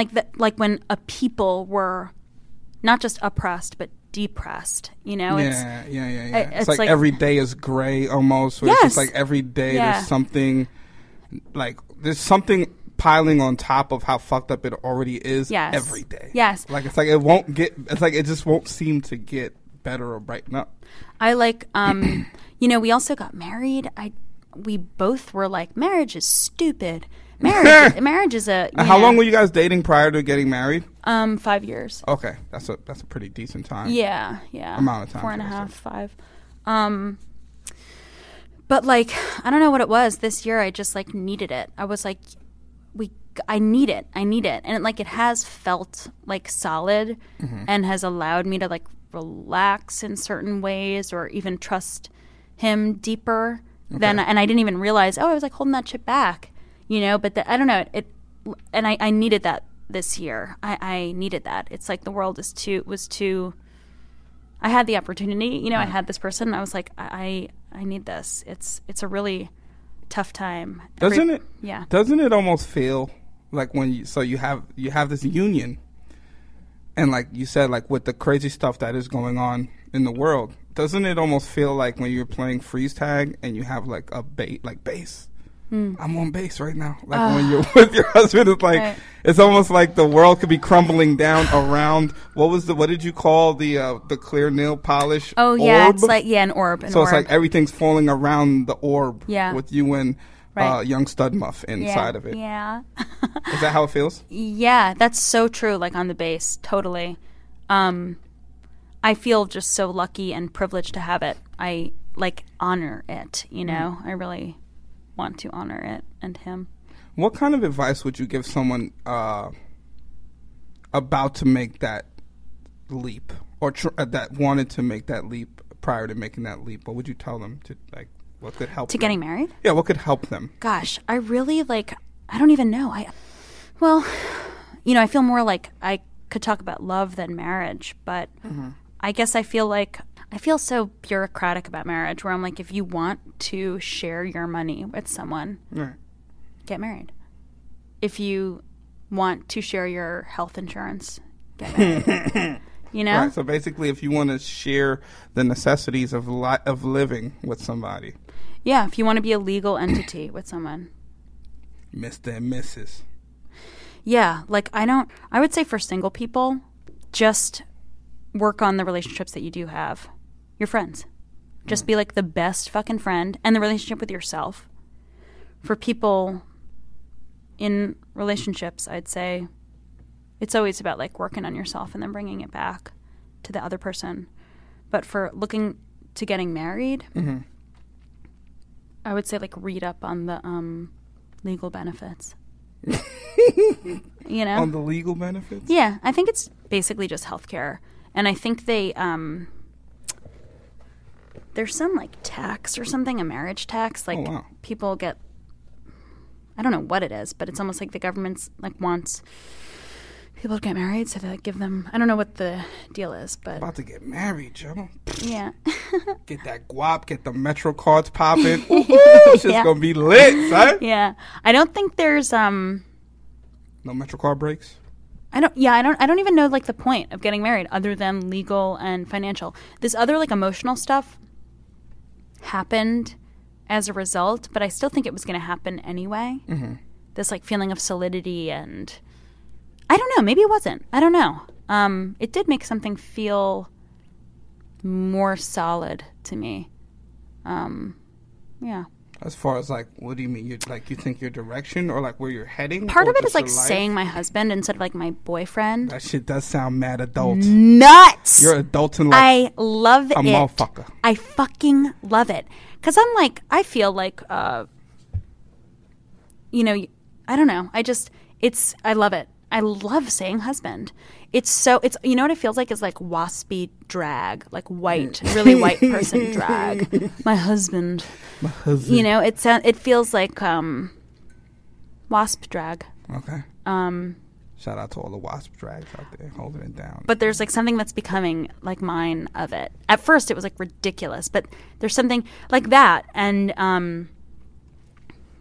when a people were not just oppressed but depressed. You know, yeah. It's every day is gray almost. Yes. It's every day there's something piling on top of how fucked up it already is. Yes. Every day. Yes. It just won't seem to get better or brighten up. You know, we also got married. We both were marriage is stupid. Marriage is a. How long were you guys dating prior to getting married? 5 years. Okay, that's a pretty decent time. Yeah. Amount of time. 4.5, 5. But I don't know what it was. This year, I just needed it. I was I need it, and it has felt solid, and has allowed me to relax in certain ways, or even trust him deeper than, and I didn't even realize. Oh, I was holding that shit back, you know. But I don't know it, and I needed that this year. I needed that. It's the world is too. I had the opportunity, you know. Right. I had this person. And I was I need this. It's a really tough time. Doesn't it? Yeah. Doesn't it almost feel when you have this union, and you said with the crazy stuff that is going on in the world, Doesn't it almost feel like when you're playing freeze tag and you have like a bait, like bass? I'm on bass right now. Like when you're with your husband, it's like it's almost like the world could be crumbling down around. What did you call the clear nail polish? Oh yeah, orb? It's like an orb. It's like everything's falling around the orb. Yeah. With you and young stud muff inside of it. Yeah. Is that how it feels? Yeah, that's so true. Like on the bass, totally. I feel just so lucky and privileged to have it. I like honor it, you know. I really want to honor it and him. What kind of advice would you give someone about to make that leap, or that wanted to make that leap prior to making that leap? What would you tell them to, like, what could help them? To getting married? Yeah, what could help them? Gosh, I really, like, I don't even know. Well, you know, I feel more like I could talk about love than marriage, but... Mm-hmm. I guess I feel so bureaucratic about marriage, where I'm like, if you want to share your money with someone, get married. If you want to share your health insurance, get married. You know? Right, so basically, if you want to share the necessities of living with somebody. Yeah, if you want to be a legal entity with someone. Mr. and Mrs. Yeah, like I would say for single people, just... work on the relationships that you do have. Your friends. Just be like the best fucking friend, and the relationship with yourself. For people in relationships, I'd say it's always about like working on yourself and then bringing it back to the other person. But for looking to getting married, I would say like read up on the legal benefits. You know? On the legal benefits? Yeah. I think it's basically just healthcare. And I think they, there's some, like, tax or something, a marriage tax. Like, people get, I don't know what it is, but it's almost like the government's, like, wants people to get married, so they give them, I don't know what the deal is, but. About to get married, Joe. Yeah. Get that guap, get the Metro cards popping. Woo-hoo! It's just going to be lit, son. Yeah. I don't think there's, No Metro card breaks? I don't even know like the point of getting married other than legal and financial. This other like emotional stuff happened as a result, but I still think it was going to happen anyway. Mm-hmm. This like feeling of solidity, and I don't know, maybe it wasn't. I don't know. It did make something feel more solid to me. Yeah. As far as, like, what do you mean? You think your direction, or, like, where you're heading? Part of it is, like, saying my husband instead of, like, my boyfriend. That shit does sound mad adult. Nuts! You're adulting like I love it. A motherfucker. I fucking love it. Because I'm, like, I feel like, you know, I don't know. I love it. I love saying husband. It's you know what it feels like? It's like waspy drag, like white, really white person drag. My husband. You know, it feels like wasp drag. Okay. Shout out to all the wasp drags out there holding it down. But there's like something that's becoming like mine of it. At first it was like ridiculous, but there's something like that, and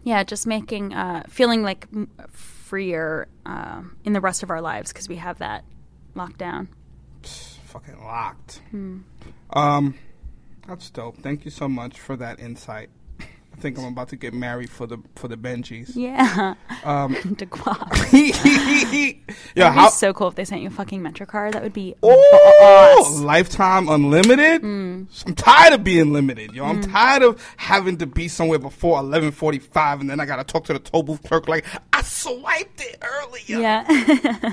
yeah, just making feeling like freer in the rest of our lives because we have that locked down. Fucking locked. That's dope. Thank you so much for that insight. I think I'm about to get married for the Benjis. Yeah. To guap. Yeah, that'd be so cool if they sent you a fucking Metro card. That would be awesome. Lifetime unlimited. I'm tired of being limited, yo. I'm tired of having to be somewhere before 11:45, and then I gotta talk to the toll booth clerk like I swiped it earlier. Yeah.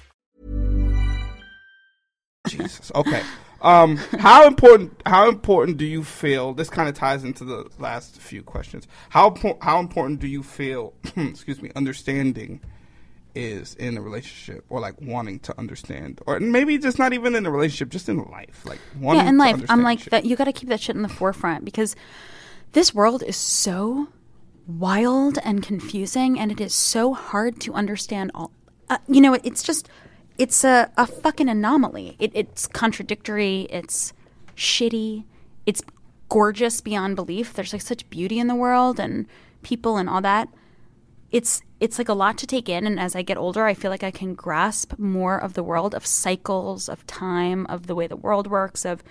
Jesus. Okay. How important do you feel? This kind of ties into the last few questions. How important do you feel? Excuse me. Understanding is in a relationship, or like wanting to understand, or maybe just not even in a relationship, just in life, like wanting. Yeah, in life, I'm like shit. That. You got to keep that shit in the forefront, because this world is so wild and confusing, and it is so hard to understand. All you know, it's just. It's a fucking anomaly. It's contradictory. It's shitty. It's gorgeous beyond belief. There's like such beauty in the world and people and all that. It's like a lot to take in. And as I get older, I feel like I can grasp more of the world, of cycles, of time, of the way the world works, of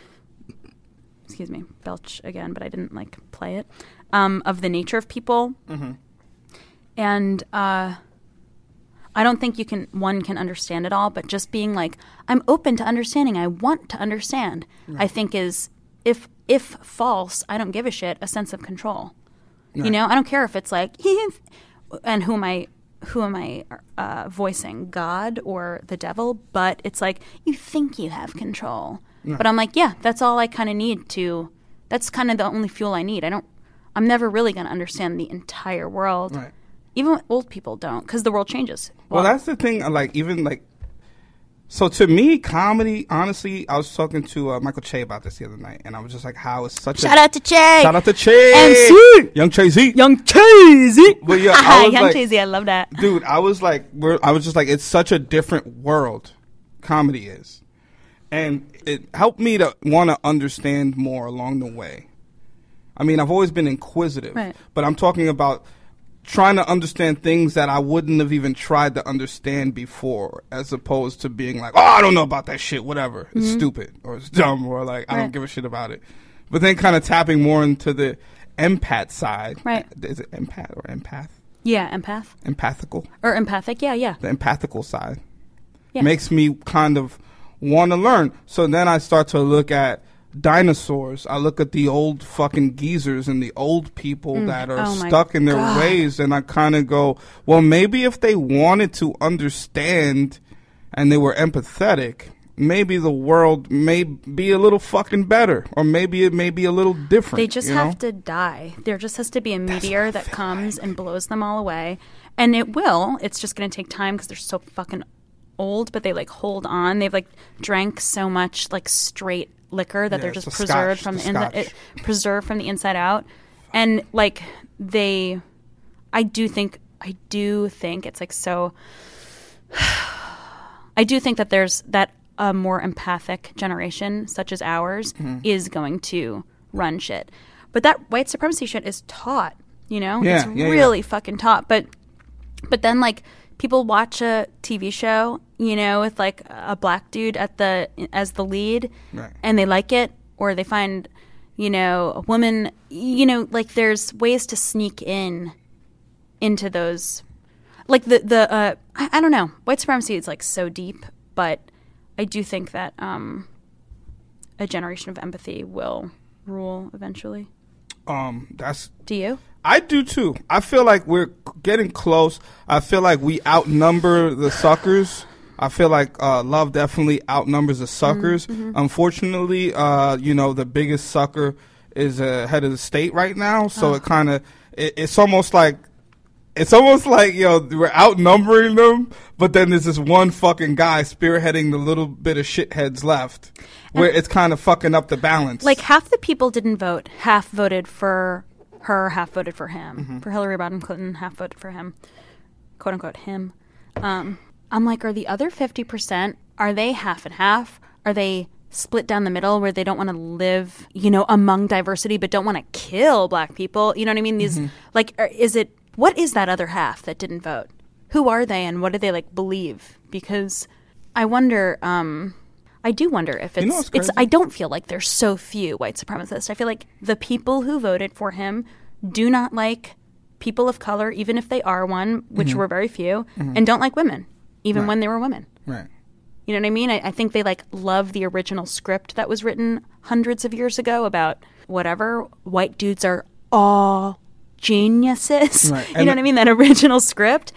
– excuse me, belch again, but I didn't like play it – of the nature of people. Mm-hmm. And I don't think one can understand it all, but just being like, I'm open to understanding. I want to understand. Right. I think is, if false, I don't give a shit, a sense of control. Right. You know, I don't care if it's like, and who am I voicing, God or the devil? But it's like, you think you have control. Right. But I'm like, yeah, that's all I kind of need to, that's kind of the only fuel I need. I'm never really going to understand the entire world. Right. Even old people don't, because the world changes. Well, that's the thing. So to me, comedy, honestly, I was talking to Michael Che about this the other night, and I was just like, how it's such shout out to Che! Shout out to Che! MC! Young Che-Z! Young Che-Z! Well, yeah, Young like, Che-Z, I love that. Dude, I was like, it's such a different world, comedy is. And it helped me to want to understand more along the way. I mean, I've always been inquisitive, right. But I'm talking about trying to understand things that I wouldn't have even tried to understand before, as opposed to being like, oh, I don't know about that shit, whatever. It's stupid or it's dumb or like, right. I don't give a shit about it. But then kind of tapping more into the empath side. Right. Is it empath or empath? Yeah, empath. Empathical. Or empathic, yeah. The empathical side. Yeah. Makes me kind of want to learn. So then I start to look at dinosaurs. I look at the old fucking geezers and the old people that are stuck in their ways, and I kind of go, well, maybe if they wanted to understand and they were empathetic, maybe the world may be a little fucking better, or maybe it may be a little different. They just have to die. There just has to be a meteor that comes and blows them all away, and it will. It's just going to take time because they're so fucking old, but they like hold on. They've like drank so much like straight liquor that they're just preserved from preserved from the inside out, and like they, I do think it's like so. I do think that there's that a more empathic generation such as ours is going to run shit, but that white supremacy shit is taught. You know, it's really fucking taught. But then like people watch a TV show, you know, with like a black dude as the lead, right. And they like it, or they find, you know, a woman, you know, like there's ways to sneak into those, like the I don't know, white supremacy is like so deep, but I do think that a generation of empathy will rule eventually. Do you? I do too. I feel like we're getting close. I feel like we outnumber the suckers. I feel like love definitely outnumbers the suckers. Mm-hmm. Unfortunately, you know, the biggest sucker is head of the state right now. So it kind of it's almost like, you know, we're outnumbering them. But then there's this one fucking guy spearheading the little bit of shitheads left, where and it's kind of fucking up the balance. Like half the people didn't vote. Half voted for her, half voted for him. Mm-hmm. For Hillary Rodham Clinton, half voted for him. Quote unquote him. I'm like, are the other 50%, are they half and half? Are they split down the middle where they don't want to live, you know, among diversity, but don't want to kill black people? You know what I mean? These like, what is that other half that didn't vote? Who are they, and what do they like believe? Because I wonder, I do wonder if it's, you know what's crazy? I don't feel like there's so few white supremacists. I feel like the people who voted for him do not like people of color, even if they are one, which were very few, and don't like women. Even when they were women. Right. You know what I mean? I think they like love the original script that was written hundreds of years ago about whatever. White dudes are all geniuses. Right. You know what I mean? That original script.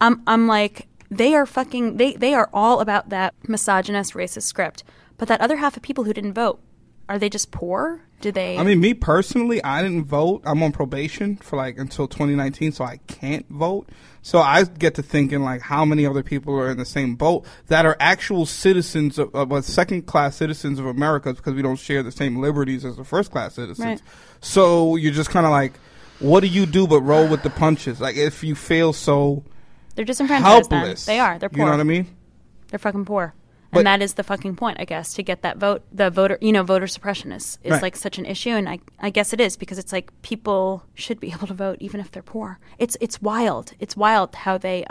I'm like, they are fucking, they are all about that misogynist, racist script. But that other half of people who didn't vote, are they just poor? Do they? I mean, me personally, I didn't vote. I'm on probation for like until 2019, so I can't vote. So I get to thinking like how many other people are in the same boat that are actual citizens of second class citizens of America because we don't share the same liberties as the first class citizens. Right. So you're just kind of like, what do you do but roll with the punches? Like if you feel so they're disenfranchised, helpless. Then. They are. They're poor. You know what I mean? They're fucking poor. But and that is the fucking point, I guess, to get that vote. The voter, you know, voter suppression is right. Like such an issue. And I guess it is because it's like people should be able to vote even if they're poor. It's wild. It's wild how they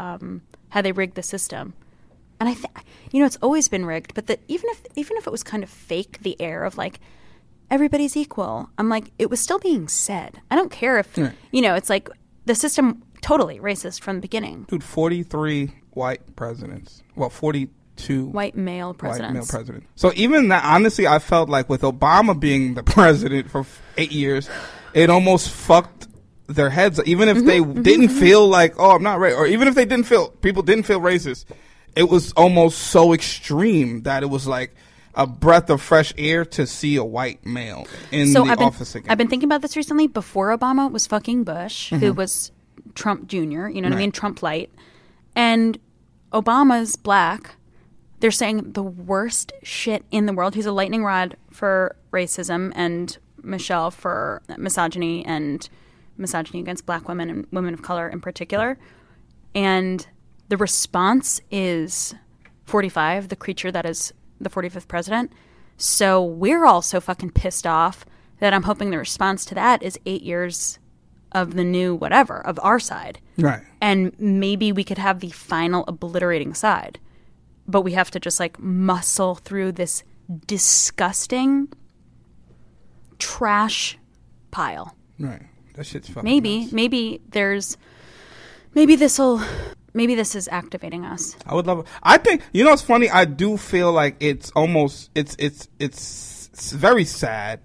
rig the system. And you know, it's always been rigged. But that even if it was kind of fake, the air of like everybody's equal. I'm like, it was still being said. I don't care if, you know, it's like the system totally racist from the beginning. Dude, 43 white presidents. Well, 42. White male presidents. White male president. So even that, honestly, I felt like with Obama being the president for 8 years, it almost fucked their heads. Even if they didn't feel like, oh, I'm not right, or even if they didn't feel, people didn't feel racist, it was almost so extreme that it was like a breath of fresh air to see a white male in office again. I've been thinking about this recently. Before Obama was fucking Bush, who was Trump Jr., you know what I mean, Trump light, and Obama's black. They're saying the worst shit in the world. He's a lightning rod for racism and Michelle for misogyny and misogyny against black women and women of color in particular. And the response is 45, the creature that is the 45th president. So we're all so fucking pissed off that I'm hoping the response to that is 8 years of the new whatever, of our side. Right. And maybe we could have the final obliterating side. But we have to just like muscle through this disgusting trash pile. Right. That shit's fucking nuts. Maybe this is activating us. I would love it. I think, you know, it's funny. I do feel like it's almost, it's very sad,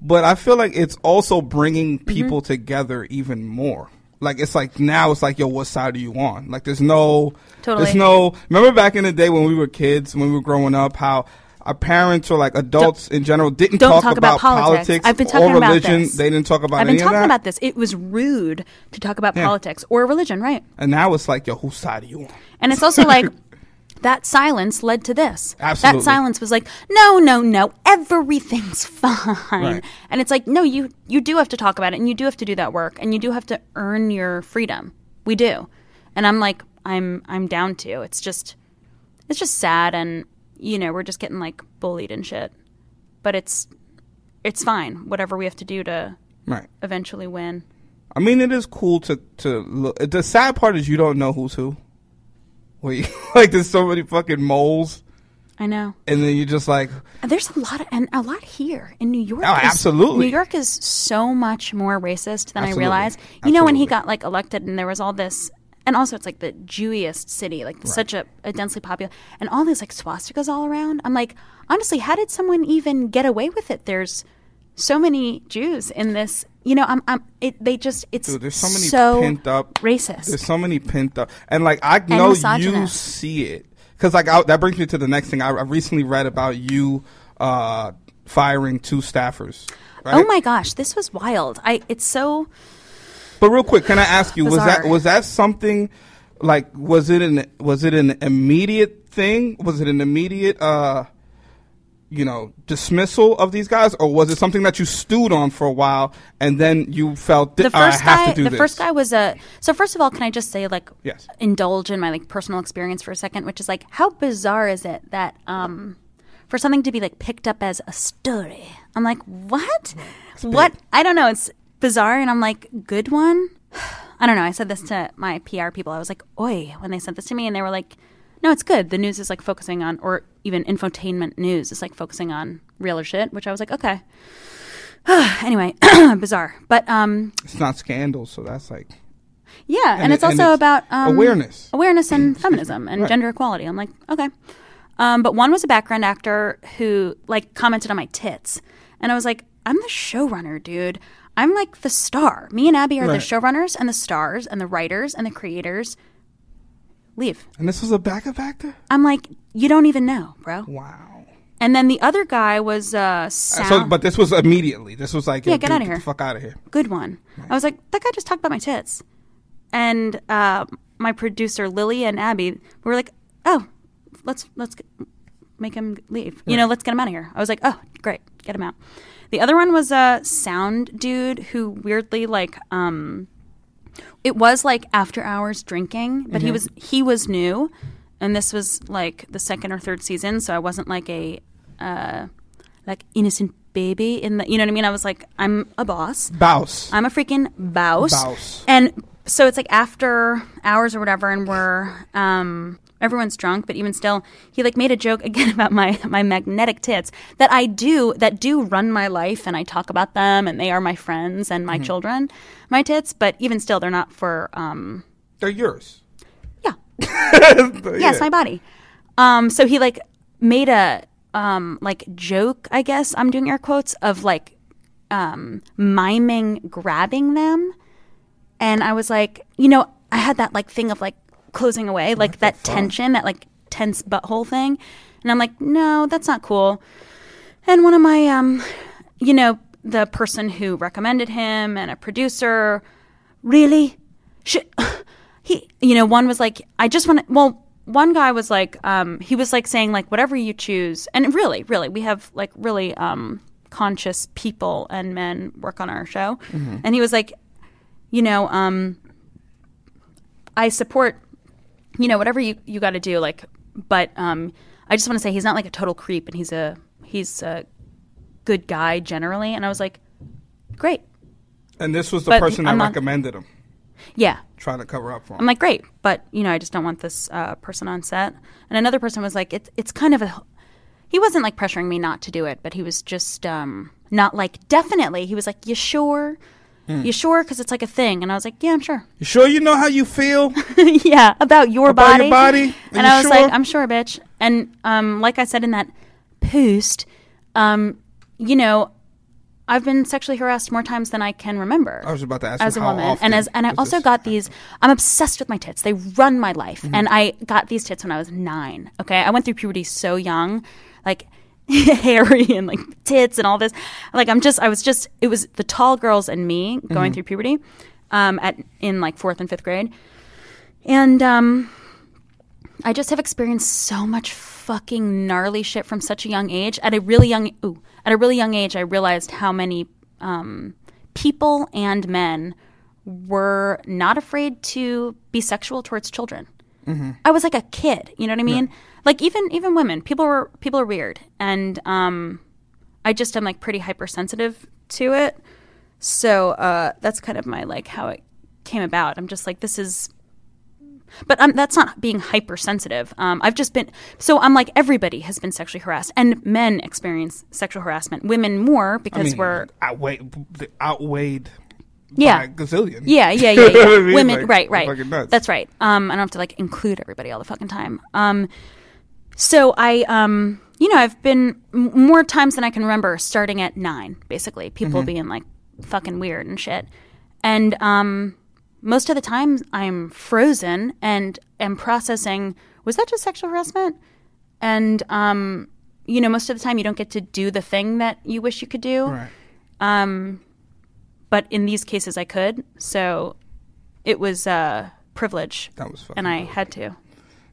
but I feel like it's also bringing people together even more. Like, it's like, now it's like, yo, what side are you on? Like, there's no, remember back in the day when we were kids, when we were growing up, how our parents or like adults in general didn't talk about politics I've been talking or religion. About this. They didn't talk about any of that. I've been talking about this. It was rude to talk about politics or religion, right? And now it's like, yo, whose side are you on? And it's also like, that silence led to this. Absolutely. That silence was like, no, everything's fine. Right. And it's like, no, you do have to talk about it and you do have to do that work and you do have to earn your freedom. We do. And I'm like, I'm down to. It's just sad and, you know, we're just getting like bullied and shit. But it's fine, whatever we have to do to eventually win. I mean, it is cool to look. The sad part is you don't know who's who. Like, there's so many fucking moles. I know. And then you're just like... There's a lot here in New York. Oh, absolutely. New York is so much more racist than I realized. You know, when he got, like, elected and there was all this... And also, it's, like, the Jewiest city. Like, such a densely populated... And all these, like, swastikas all around. I'm like, honestly, how did someone even get away with it? There's so many Jews in this... You know, it's dude, there's so many pent up racist. There's so many pent up, and like I know you see it because like that brings me to the next thing. I recently read about you firing 2 staffers. Right? Oh my gosh, this was wild. It's so. But real quick, can I ask you? Was that something? Like, was it an immediate thing? Was it an immediate? You know, dismissal of these guys, or was it something that you stewed on for a while and then you felt I have to do this? The first guy was so first of all, can I just say, like, yes. Indulge in my like personal experience for a second, which is like, how bizarre is it that for something to be like picked up as a story? I'm like, what? What? I don't know. It's bizarre, and I'm like, good one. I don't know. I said this to my PR people. I was like, oi, when they sent this to me, and they were like, no, it's good. The news is like focusing on, or even infotainment news is like focusing on realer shit, which I was like, okay. Anyway, bizarre. But it's not scandal, so that's like. Yeah, and it's also about awareness and feminism and gender equality. I'm like, okay. But one was a background actor who like commented on my tits. And I was like, I'm the showrunner, dude. I'm like the star. Me and Abby are the showrunners and the stars and the writers and the creators. Leave. And this was a backup actor? I'm like, you don't even know, bro. Wow. And then the other guy was sound. So, but this was immediately. This was like, yeah, get out of here. Get the fuck out of here. Good one. Nice. I was like, that guy just talked about my tits. And my producer, Lily and Abby, were like, oh, let's make him leave. Right. You know, let's get him out of here. I was like, oh, great. Get him out. The other one was a sound dude who weirdly like it was like after hours drinking, but he was new, and this was like the second or third season, so I wasn't like a like innocent baby in the, you know what I mean? I was like, I'm a boss. Bouse. I'm a freaking bouse. Bouse. And so it's like after hours or whatever, and we're everyone's drunk, but even still, he like made a joke again about my magnetic tits that do run my life, and I talk about them, and they are my friends and my children, my tits. But even still, they're not for they're yours. Yeah. Yes, my body. So he like made a like joke, I guess I'm doing air quotes, of like miming grabbing them, and I was like, you know, I had that like thing of like closing away, like that tension, that like tense butthole thing. And I'm like, no, that's not cool. And one of my, you know, the person who recommended him and a producer, really? He, you know, one was like, I just want to, well, one guy was like, he was like saying like, whatever you choose. And really, really, we have like really conscious people and men work on our show. Mm-hmm. And he was like, you know, I support, you know, whatever you got to do, like, but I just want to say he's not like a total creep, and he's a good guy generally. And I was like, great. And this was the person that recommended him. Yeah. Trying to cover up for him. I'm like, great, but you know, I just don't want this person on set. And another person was like, it's kind of a, he wasn't like pressuring me not to do it, but he was just not like, definitely. He was like, you sure? You sure? Because it's like a thing. And I was like, yeah, I'm sure. You sure you know how you feel? Yeah, about your body. About your body? And I was like, I'm sure, bitch. And like I said in that post, you know, I've been sexually harassed more times than I can remember. I was about to ask as you a how woman. Often and I also got these. I'm obsessed with my tits. They run my life. Mm-hmm. And I got these tits when I was 9. Okay, I went through puberty so young, like. Hairy and like tits and all this, like I was just it was the tall girls and me going through puberty in like 4th and 5th grade, and I just have experienced so much fucking gnarly shit from such a young age. At a really young age I realized how many people and men were not afraid to be sexual towards children. Mm-hmm. I was like a kid, you know what I mean? Yeah. Like even women, people are weird, and I just am like pretty hypersensitive to it. So that's kind of my like how it came about. I'm just like, this is, but that's not being hypersensitive. I've just been, so I'm like, everybody has been sexually harassed, and men experience sexual harassment, women more because we're outweighed. Yeah. By a gazillion. Yeah. You know what I mean? Women, like, right. Fucking nuts. That's right. I don't have to like include everybody all the fucking time. So I, you know, I've been more times than I can remember, starting at 9, basically. People being like fucking weird and shit. And most of the time I'm frozen and am processing, was that just sexual harassment? And, you know, most of the time you don't get to do the thing that you wish you could do. Right. But in these cases, I could. So it was privilege. That was fun. And I had to.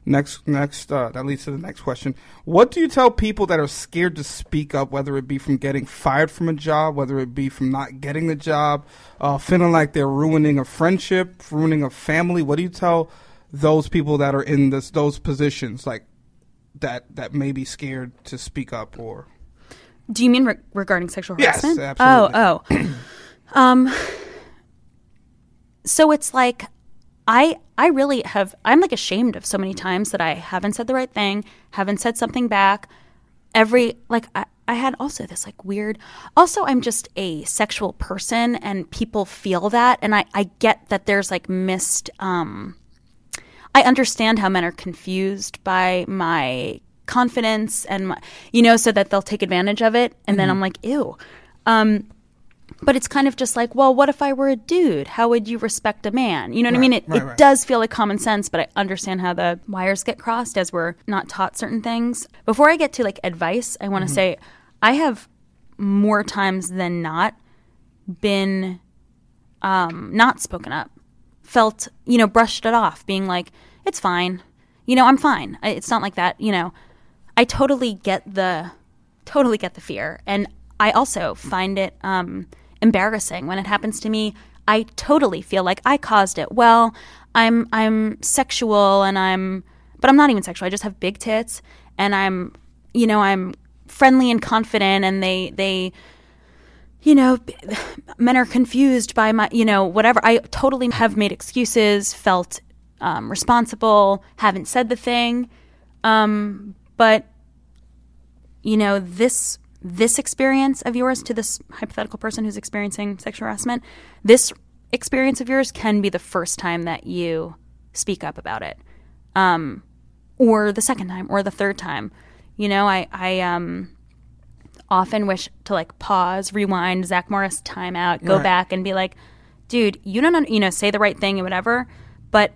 Next, that leads to the next question. What do you tell people that are scared to speak up, whether it be from getting fired from a job, whether it be from not getting the job, feeling like they're ruining a friendship, ruining a family? What do you tell those people that are in those positions, like that may be scared to speak up? Or do you mean regarding sexual harassment? Yes, absolutely. Oh. So it's like, I really have, I'm like ashamed of so many times that I haven't said the right thing, haven't said something back. I had also this like weird, also I'm just a sexual person and people feel that. And I get that there's like I understand how men are confused by my confidence and, you know, so that they'll take advantage of it. And then I'm like, ew. But it's kind of just like, well, what if I were a dude? How would you respect a man? You know what I mean? It does feel like common sense, but I understand how the wires get crossed as we're not taught certain things. Before I get to like advice, I want to say I have more times than not been not spoken up, felt, you know, brushed it off, being like, it's fine. You know, I'm fine. It's not like that. You know, I totally get the fear. And I also find it embarrassing when it happens to me. I totally feel like I caused it. Well, I'm sexual and but I'm not even sexual. I just have big tits and I'm friendly and confident, and they you know, men are confused by my, you know, whatever. I totally have made excuses, felt responsible, haven't said the thing. But you know, this experience of yours, to this hypothetical person who's experiencing sexual harassment, this experience of yours can be the first time that you speak up about it, or the second time or the third time. You know, I often wish to like pause, rewind, Zach Morris time out, go back and be like, dude, you don't, you know, say the right thing and whatever, but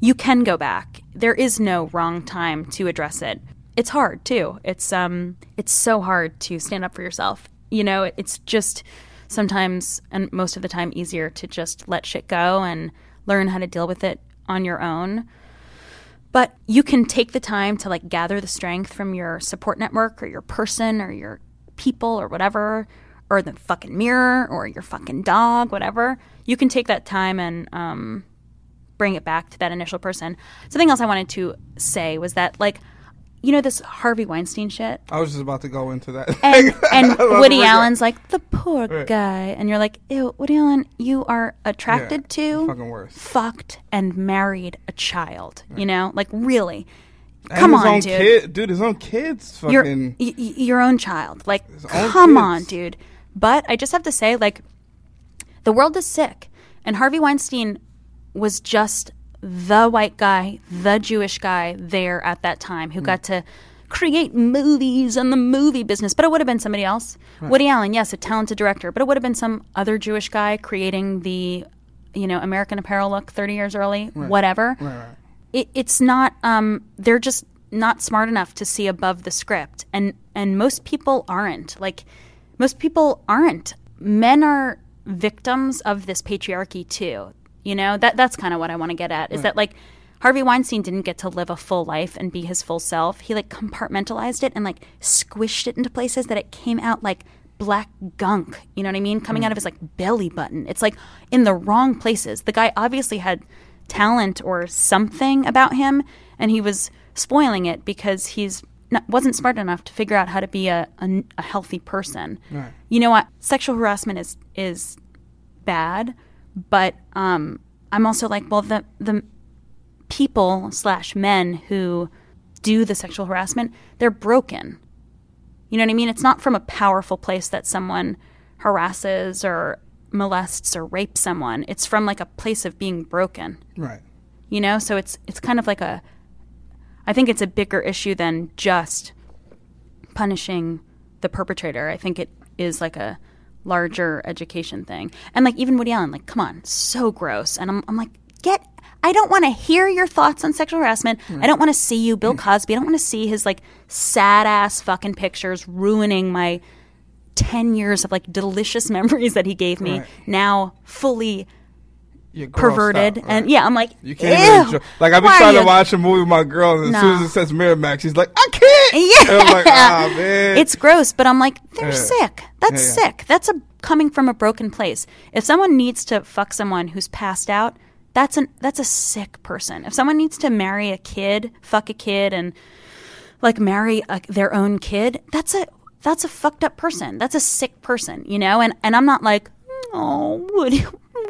you can go back. There is no wrong time to address it. It's hard too. It's so hard to stand up for yourself. You know, it's just sometimes and most of the time easier to just let shit go and learn how to deal with it on your own. But you can take the time to like gather the strength from your support network or your person or your people or whatever, or the fucking mirror or your fucking dog, whatever. You can take that time and bring it back to that initial person. Something else I wanted to say was that, like, you know, this Harvey Weinstein shit? I was just about to go into that. And Woody Allen's like, the poor guy. And you're like, ew, Woody Allen, you are attracted to fucking worse. Fucked and married a child, you know? Like, really? And come on, dude. Dude, his own kid's fucking... Your own child. Like, come on, dude. But I just have to say, like, the world is sick. And Harvey Weinstein was just... the white guy, the Jewish guy there at that time who got to create movies and the movie business. But it would have been somebody else. Right. Woody Allen, yes, a talented director. But it would have been some other Jewish guy creating the, you know, American Apparel look 30 years early, whatever. Right. It's not, they're just not smart enough to see above the script. And most people aren't. Like, most people aren't. Men are victims of this patriarchy too. You know, that's kind of what I want to get at, is that, like, Harvey Weinstein didn't get to live a full life and be his full self. He, like, compartmentalized it and, like, squished it into places that it came out like black gunk, you know what I mean? Coming out of his, like, belly button. It's, like, in the wrong places. The guy obviously had talent or something about him, and he was spoiling it because he's wasn't smart enough to figure out how to be a healthy person. Right. You know what? Sexual harassment is bad. But I'm also like, well, the people / men who do the sexual harassment, they're broken. You know what I mean? It's not from a powerful place that someone harasses or molests or rapes someone. It's from, like, a place of being broken. Right. You know? So it's kind of like I think it's a bigger issue than just punishing the perpetrator. I think it is like a larger education thing. And, like, even Woody Allen, like, come on, so gross. And I'm like, I don't want to hear your thoughts on sexual harassment. I don't want to see you, Bill Cosby. I don't want to see his, like, sad ass fucking pictures ruining my 10 years of, like, delicious memories that he gave me, now fully perverted out, and I'm like, you can't even enjoy. Like, I've been trying to watch a movie with my girl, and as soon as it says Miramax, she's like, I can't. And I'm like, ah, man, it's gross. But I'm like, they're sick. That's sick. That's coming from a broken place. If someone needs to fuck someone who's passed out, that's a sick person. If someone needs to marry a kid, fuck a kid, and, like, marry their own kid, that's a fucked up person. That's a sick person, you know. And I'm not like, oh,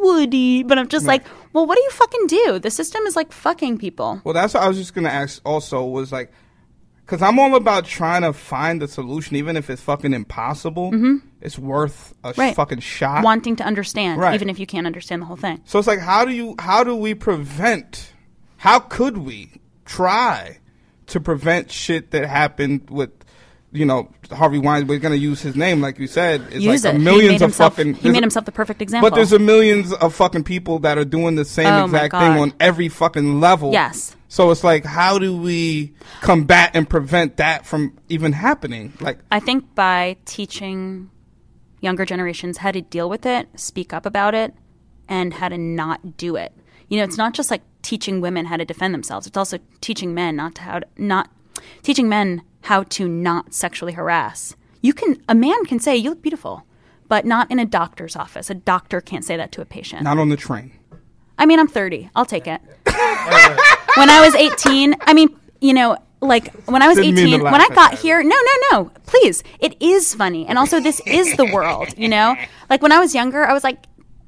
Woody, but I'm just like, well, what do you fucking do? The system is, like, fucking people. Well, that's what I was just gonna ask also, was like, because I'm all about trying to find a solution, even if it's fucking impossible. It's worth a fucking shot. Wanting to understand, even if you can't understand the whole thing. So it's like, how do we prevent? How could we try to prevent shit that happened with, you know, Harvey Weinstein. We're going to use his name, like you said. It's use like it. Millions of fucking. He made himself the perfect example. But there's a millions of fucking people that are doing the same exact thing on every fucking level. Yes. So it's like, how do we combat and prevent that from even happening? Like, I think by teaching younger generations how to deal with it, speak up about it, and how to not do it. You know, it's not just like teaching women how to defend themselves. It's also teaching men not to sexually harass. A man can say, you look beautiful, but not in a doctor's office. A doctor can't say that to a patient. Not on the train. I mean, I'm 30. I'll take it. When I was 18, I mean, you know, like when I was 18, when I got here, no, please. It is funny. And also this is the world, you know, like when I was younger, I was like,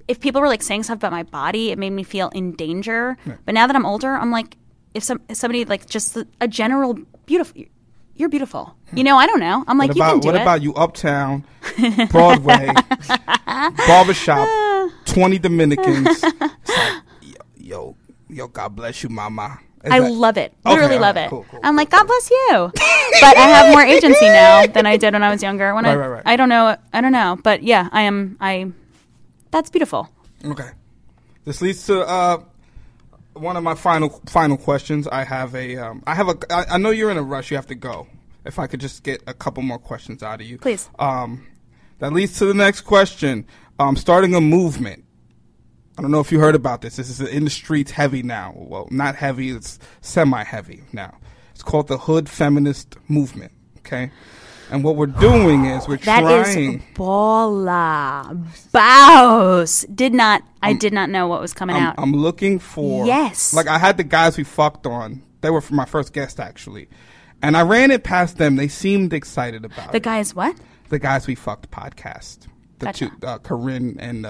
if people were like saying stuff about my body, it made me feel in danger. Yeah. But now that I'm older, I'm like, if somebody like just a general beautiful, you're beautiful. You know, I don't know. I'm like, you can do it. What about you uptown, Broadway, barbershop, 20 Dominicans. Yo, God bless you, mama. I love it. Literally love it. Cool, I'm like, God bless you. But I have more agency now than I did when I was younger. Right. I don't know. But yeah, I am. That's beautiful. Okay. This leads to one of my final questions. I know you're in a rush. You have to go. If I could just get a couple more questions out of you. Please. That leads to the next question. Starting a movement. I don't know if you heard about this. This is in the streets heavy now. Well, not heavy. It's semi-heavy now. It's called the Hood Feminist Movement. Okay. And what we're doing is we're trying. That is bola. Bows. I did not know what was coming out. I'm looking for. Yes. Like, I had the guys we fucked on. They were my first guest, actually. And I ran it past them. They seemed excited about it. The guys what? The guys we fucked podcast. The gotcha. Two, Corinne and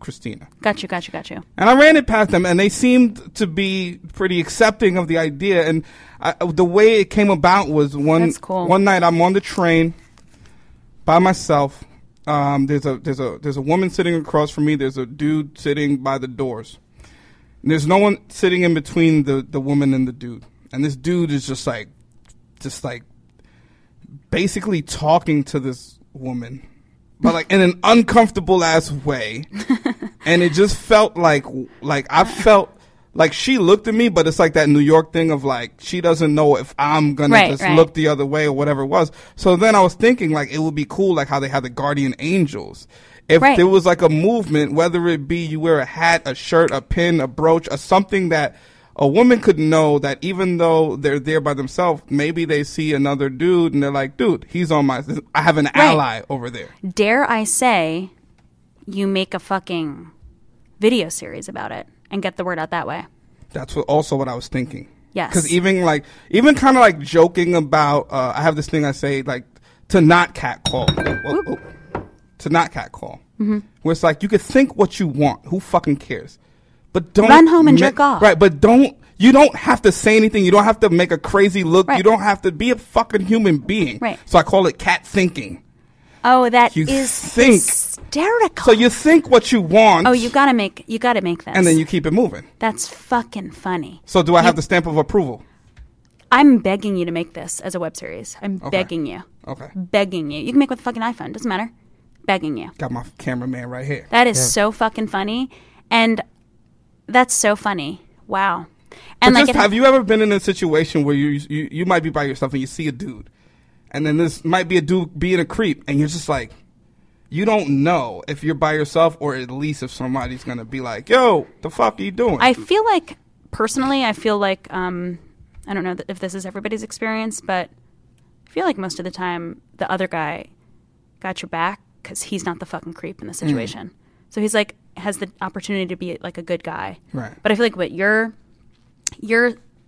Christina. Got you. And I ran it past them, and they seemed to be pretty accepting of the idea. And the way it came about was one night I'm on the train by myself. There's a woman sitting across from me. There's a dude sitting by the doors. And there's no one sitting in between the woman and the dude. And this dude is just like basically talking to this woman. But like in an uncomfortable ass way. And it just felt like I felt like she looked at me, but it's like that New York thing of like, she doesn't know if I'm going to just look the other way or whatever it was. So then I was thinking like, it would be cool. Like how they have the guardian angels. If there was like a movement, whether it be you wear a hat, a shirt, a pin, a brooch, or something that a woman could know that even though they're there by themselves, maybe they see another dude and they're like, dude, he's on my... I have an ally over there. Dare I say you make a fucking video series about it and get the word out that way. That's also what I was thinking. Yes. Because even kind of like joking about... I have this thing I say, like, to not catcall. To not catcall. Mm-hmm. Where it's like, you can think what you want. Who fucking cares? But don't run home and jerk off. Right, but you don't have to say anything. You don't have to make a crazy look. Right. You don't have to be a fucking human being. Right. So I call it cat thinking. Oh, that is hysterical. So you think what you want. Oh, you gotta make this. And then you keep it moving. That's fucking funny. So do I have the stamp of approval? I'm begging you to make this as a web series. Begging you. Okay. Begging you. You can make with a fucking iPhone, doesn't matter. Begging you. Got my cameraman right here. That is so fucking funny. And that's so funny. Wow. And like, have you ever been in a situation where you might be by yourself and you see a dude, and then this might be a dude being a creep, and you're just like, you don't know if you're by yourself or at least if somebody's going to be like, yo, the fuck are you doing? I feel like, personally, I don't know if this is everybody's experience, but I feel like most of the time the other guy got your back because he's not the fucking creep in the situation. Mm. So he's like, has the opportunity to be like a good guy. Right. But I feel like what you're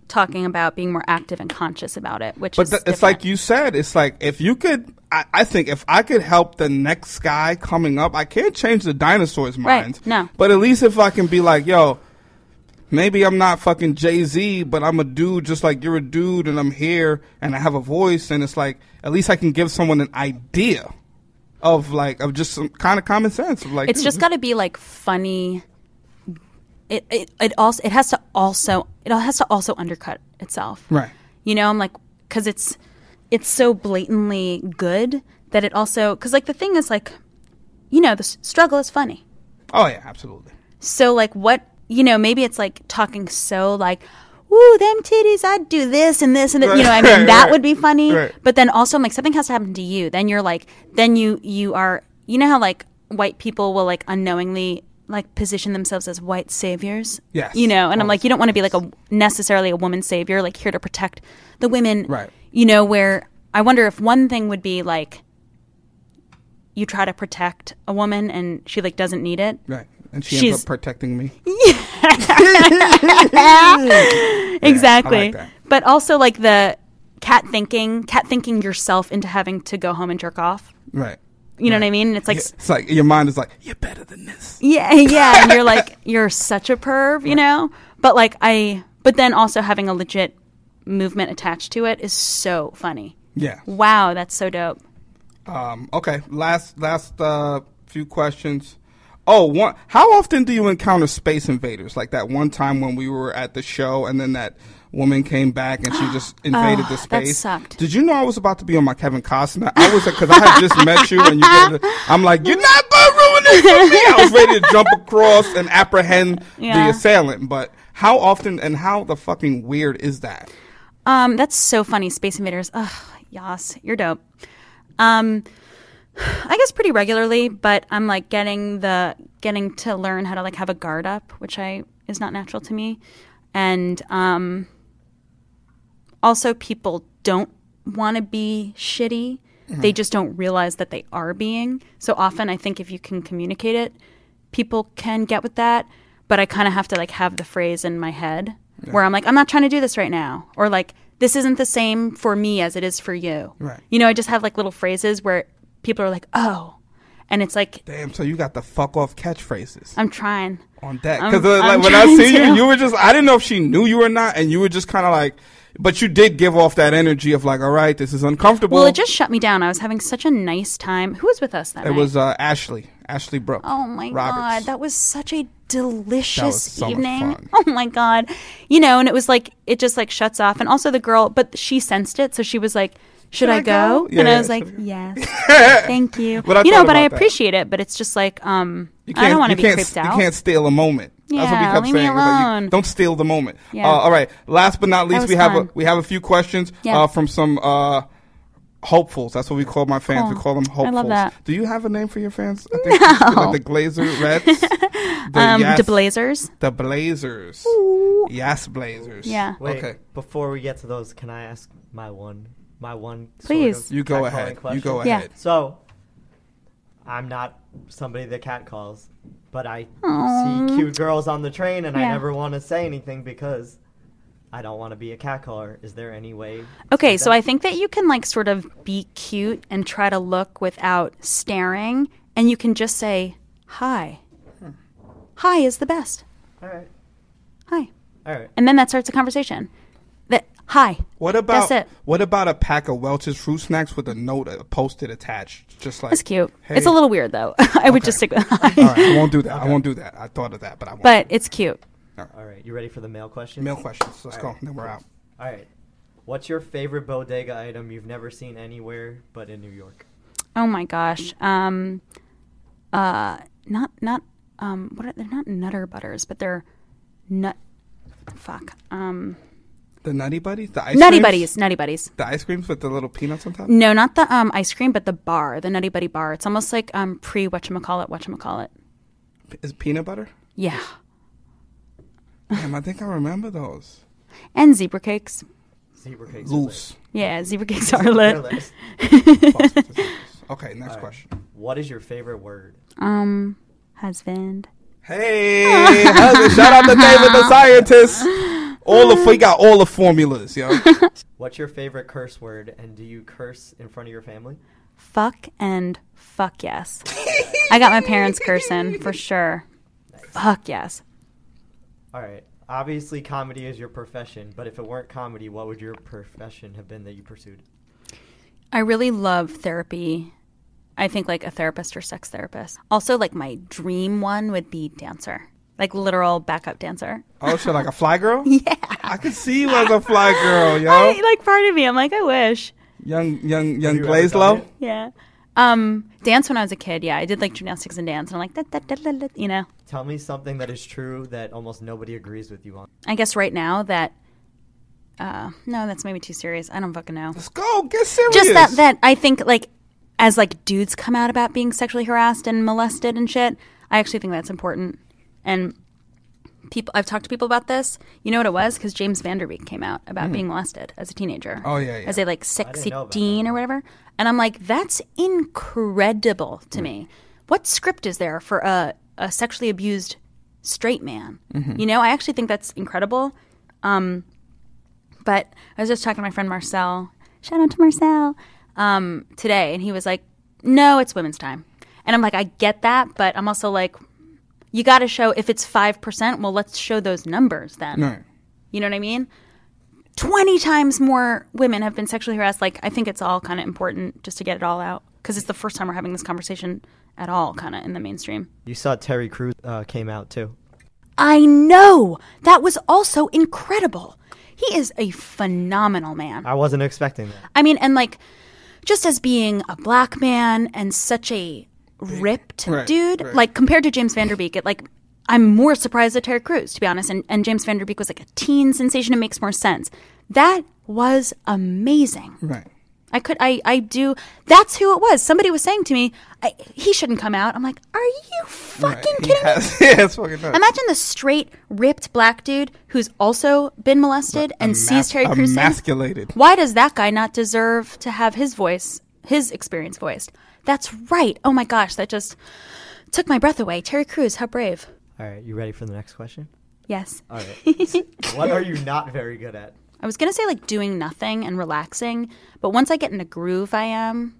talking about being more active and conscious about it, which is different. It's like you said, it's like if you could, I think if I could help the next guy coming up, I can't change the dinosaur's minds. Right. No. But at least if I can be like, yo, maybe I'm not fucking Jay-Z, but I'm a dude just like you're a dude and I'm here and I have a voice. And it's like, at least I can give someone an idea. Of just some kind of common sense. Of like, it's just got to be like funny. It has to also undercut itself. Right. You know, I'm like, because it's so blatantly good that it also, because like the thing is like, you know, the struggle is funny. Oh yeah, absolutely. So like what, you know, maybe it's like talking so like, ooh, them titties, I'd do this and this and that. Right, you know, I mean, right, that right. would be funny. Right. But then also I'm like, something has to happen to you. Then you're like, then you are, you know how like white people will like unknowingly like position themselves as white saviors? Yes. You know, and I'm like, you don't want to be like a necessarily a woman savior, like here to protect the women. Right. You know, where I wonder if one thing would be like, you try to protect a woman and she like doesn't need it. Right. And she's ends up protecting me. Yeah. Yeah, exactly. Like that. But also like the cat thinking yourself into having to go home and jerk off. Right. You know right. what I mean? And it's like... Yeah, it's like your mind is like, you're better than this. Yeah, yeah. And you're like, you're such a perv, you right. know? But like But then also having a legit movement attached to it is so funny. Yeah. Wow, that's so dope. Okay, last few questions. Oh, how often do you encounter space invaders? Like that one time when we were at the show and then that woman came back and she just invaded the space. That sucked. Did you know I was about to be on my Kevin Costner? I was, because I had just met you and I'm like, you're not going to ruin this for me. I was ready to jump across and apprehend the assailant. But how often and how the fucking weird is that? That's so funny. Space invaders. Ugh, yas, you're dope. I guess pretty regularly, but I'm like getting to learn how to like have a guard up, which is not natural to me. And also people don't want to be shitty. Mm-hmm. They just don't realize that they are being. So often I think if you can communicate it, people can get with that. But I kind of have to like have the phrase in my head where I'm like, I'm not trying to do this right now. Or like, this isn't the same for me as it is for you. Right. You know, I just have like little phrases where people are like, oh. And it's like... Damn, so you got the fuck off catchphrases. I'm trying. On deck. Because like, when I see you, you were just... I didn't know if she knew you or not. And you were just kind of like... But you did give off that energy of like, all right, this is uncomfortable. Well, it just shut me down. I was having such a nice time. Who was with us that night? It was Ashley Brooks. Oh, my God. That was such a delicious evening. Oh, my God. You know, and it was like... It just like shuts off. And also the girl... But she sensed it. So she was like... Should I go? Yeah, and I was like, yes, thank you. You know, but I appreciate it. But it's just like, I don't want to be creeped out. You can't steal a moment. Yeah, that's what we kept leave saying. Me alone. Like, don't steal the moment. Yeah. All right. Last but not least, we have a few questions from some hopefuls. That's what we call my fans. Cool. We call them hopefuls. I love that. Do you have a name for your fans? I think like the Glazer Reds. The Blazers. The Blazers. Ooh. Yes, Blazers. Yeah. Wait, okay. Before we get to those, can I ask my one please sort of you go ahead. So I'm not somebody that catcalls, but I see cute girls on the train and I never want to say anything because I don't want to be a catcaller. Is there any way? Okay, so I think that you can like sort of be cute and try to look without staring, and you can just say hi. Hi is the best. All right. Hi. All right. And then that starts a conversation. Hi. What about a pack of Welch's fruit snacks with a note, a post-it attached? Just like, that's cute. Hey. It's a little weird though. I would just stick with hi. All right, I won't do that. Okay. I won't do that. I thought of that, but I won't. But it's cute. All right. You ready for the mail questions? Mail questions. Let's go. Then we're out. All right. What's your favorite bodega item you've never seen anywhere but in New York? Oh my gosh. They're not Nutter Butters, but they're nut. Fuck. The Nutty Buddies? The ice creams? Nutty Buddies. The ice creams with the little peanuts on top? No, not the ice cream, but the bar, the Nutty Buddy bar. It's almost like pre-whatchamacallit. Is it peanut butter? Yeah. Damn, I think I remember those. And zebra cakes. Zebra cakes. Loose. Yeah, zebra cakes are lit. Okay, next question. What is your favorite word? Husband. Hey! Husband. Shout out to David the scientist. We got all the formulas, yo. What's your favorite curse word, and do you curse in front of your family? Fuck and fuck yes. I got my parents cursing, for sure. Nice. Fuck yes. All right. Obviously, comedy is your profession, but if it weren't comedy, what would your profession have been that you pursued? I really love therapy. I think, like, a therapist or sex therapist. Also, like, my dream one would be dancer. Like literal backup dancer. Oh, so like a fly girl? Yeah. I could see you as a fly girl, yo. Like, part of me, I'm like, I wish. Young Glazlow? Yeah. Dance when I was a kid, yeah. I did, like, gymnastics and dance, and I'm like, you know. Tell me something that is true that almost nobody agrees with you on. I guess right now that, no, that's maybe too serious. I don't fucking know. Let's go. Get serious. Just that I think, like, as, like, dudes come out about being sexually harassed and molested and shit, I actually think that's important. And people, I've talked to people about this. You know what it was? Because James Van Der Beek came out about being molested as a teenager. Oh, yeah, yeah. As a, like, sexy teen or whatever. And I'm like, that's incredible to me. What script is there for a sexually abused straight man? Mm-hmm. You know, I actually think that's incredible. But I was just talking to my friend Marcel. Shout out to Marcel. Today. And he was like, no, it's women's time. And I'm like, I get that. But I'm also like, you got to show, if it's 5%, well, let's show those numbers then. Right. You know what I mean? 20 times more women have been sexually harassed. Like, I think it's all kind of important just to get it all out. Because it's the first time we're having this conversation at all kind of in the mainstream. You saw Terry Crews came out too. I know. That was also incredible. He is a phenomenal man. I wasn't expecting that. I mean, and like, just as being a black man and such a ripped dude, like compared to James Van Der Beek, I'm more surprised at Terry Crews, to be honest. And James Van Der Beek was like a teen sensation. It makes more sense. That was amazing. Right. I do. That's who it was. Somebody was saying to me, he shouldn't come out. I'm like, are you fucking kidding me? Yeah, that's fucking nuts. Imagine the straight, ripped black dude who's also been molested and sees Terry Crews. Emasculated. Why does that guy not deserve to have his voice, his experience voiced? That's right. Oh my gosh, that just took my breath away. Terry Crews, how brave. All right, you ready for the next question? Yes. All right. What are you not very good at? I was going to say like doing nothing and relaxing, but once I get in a groove, I am.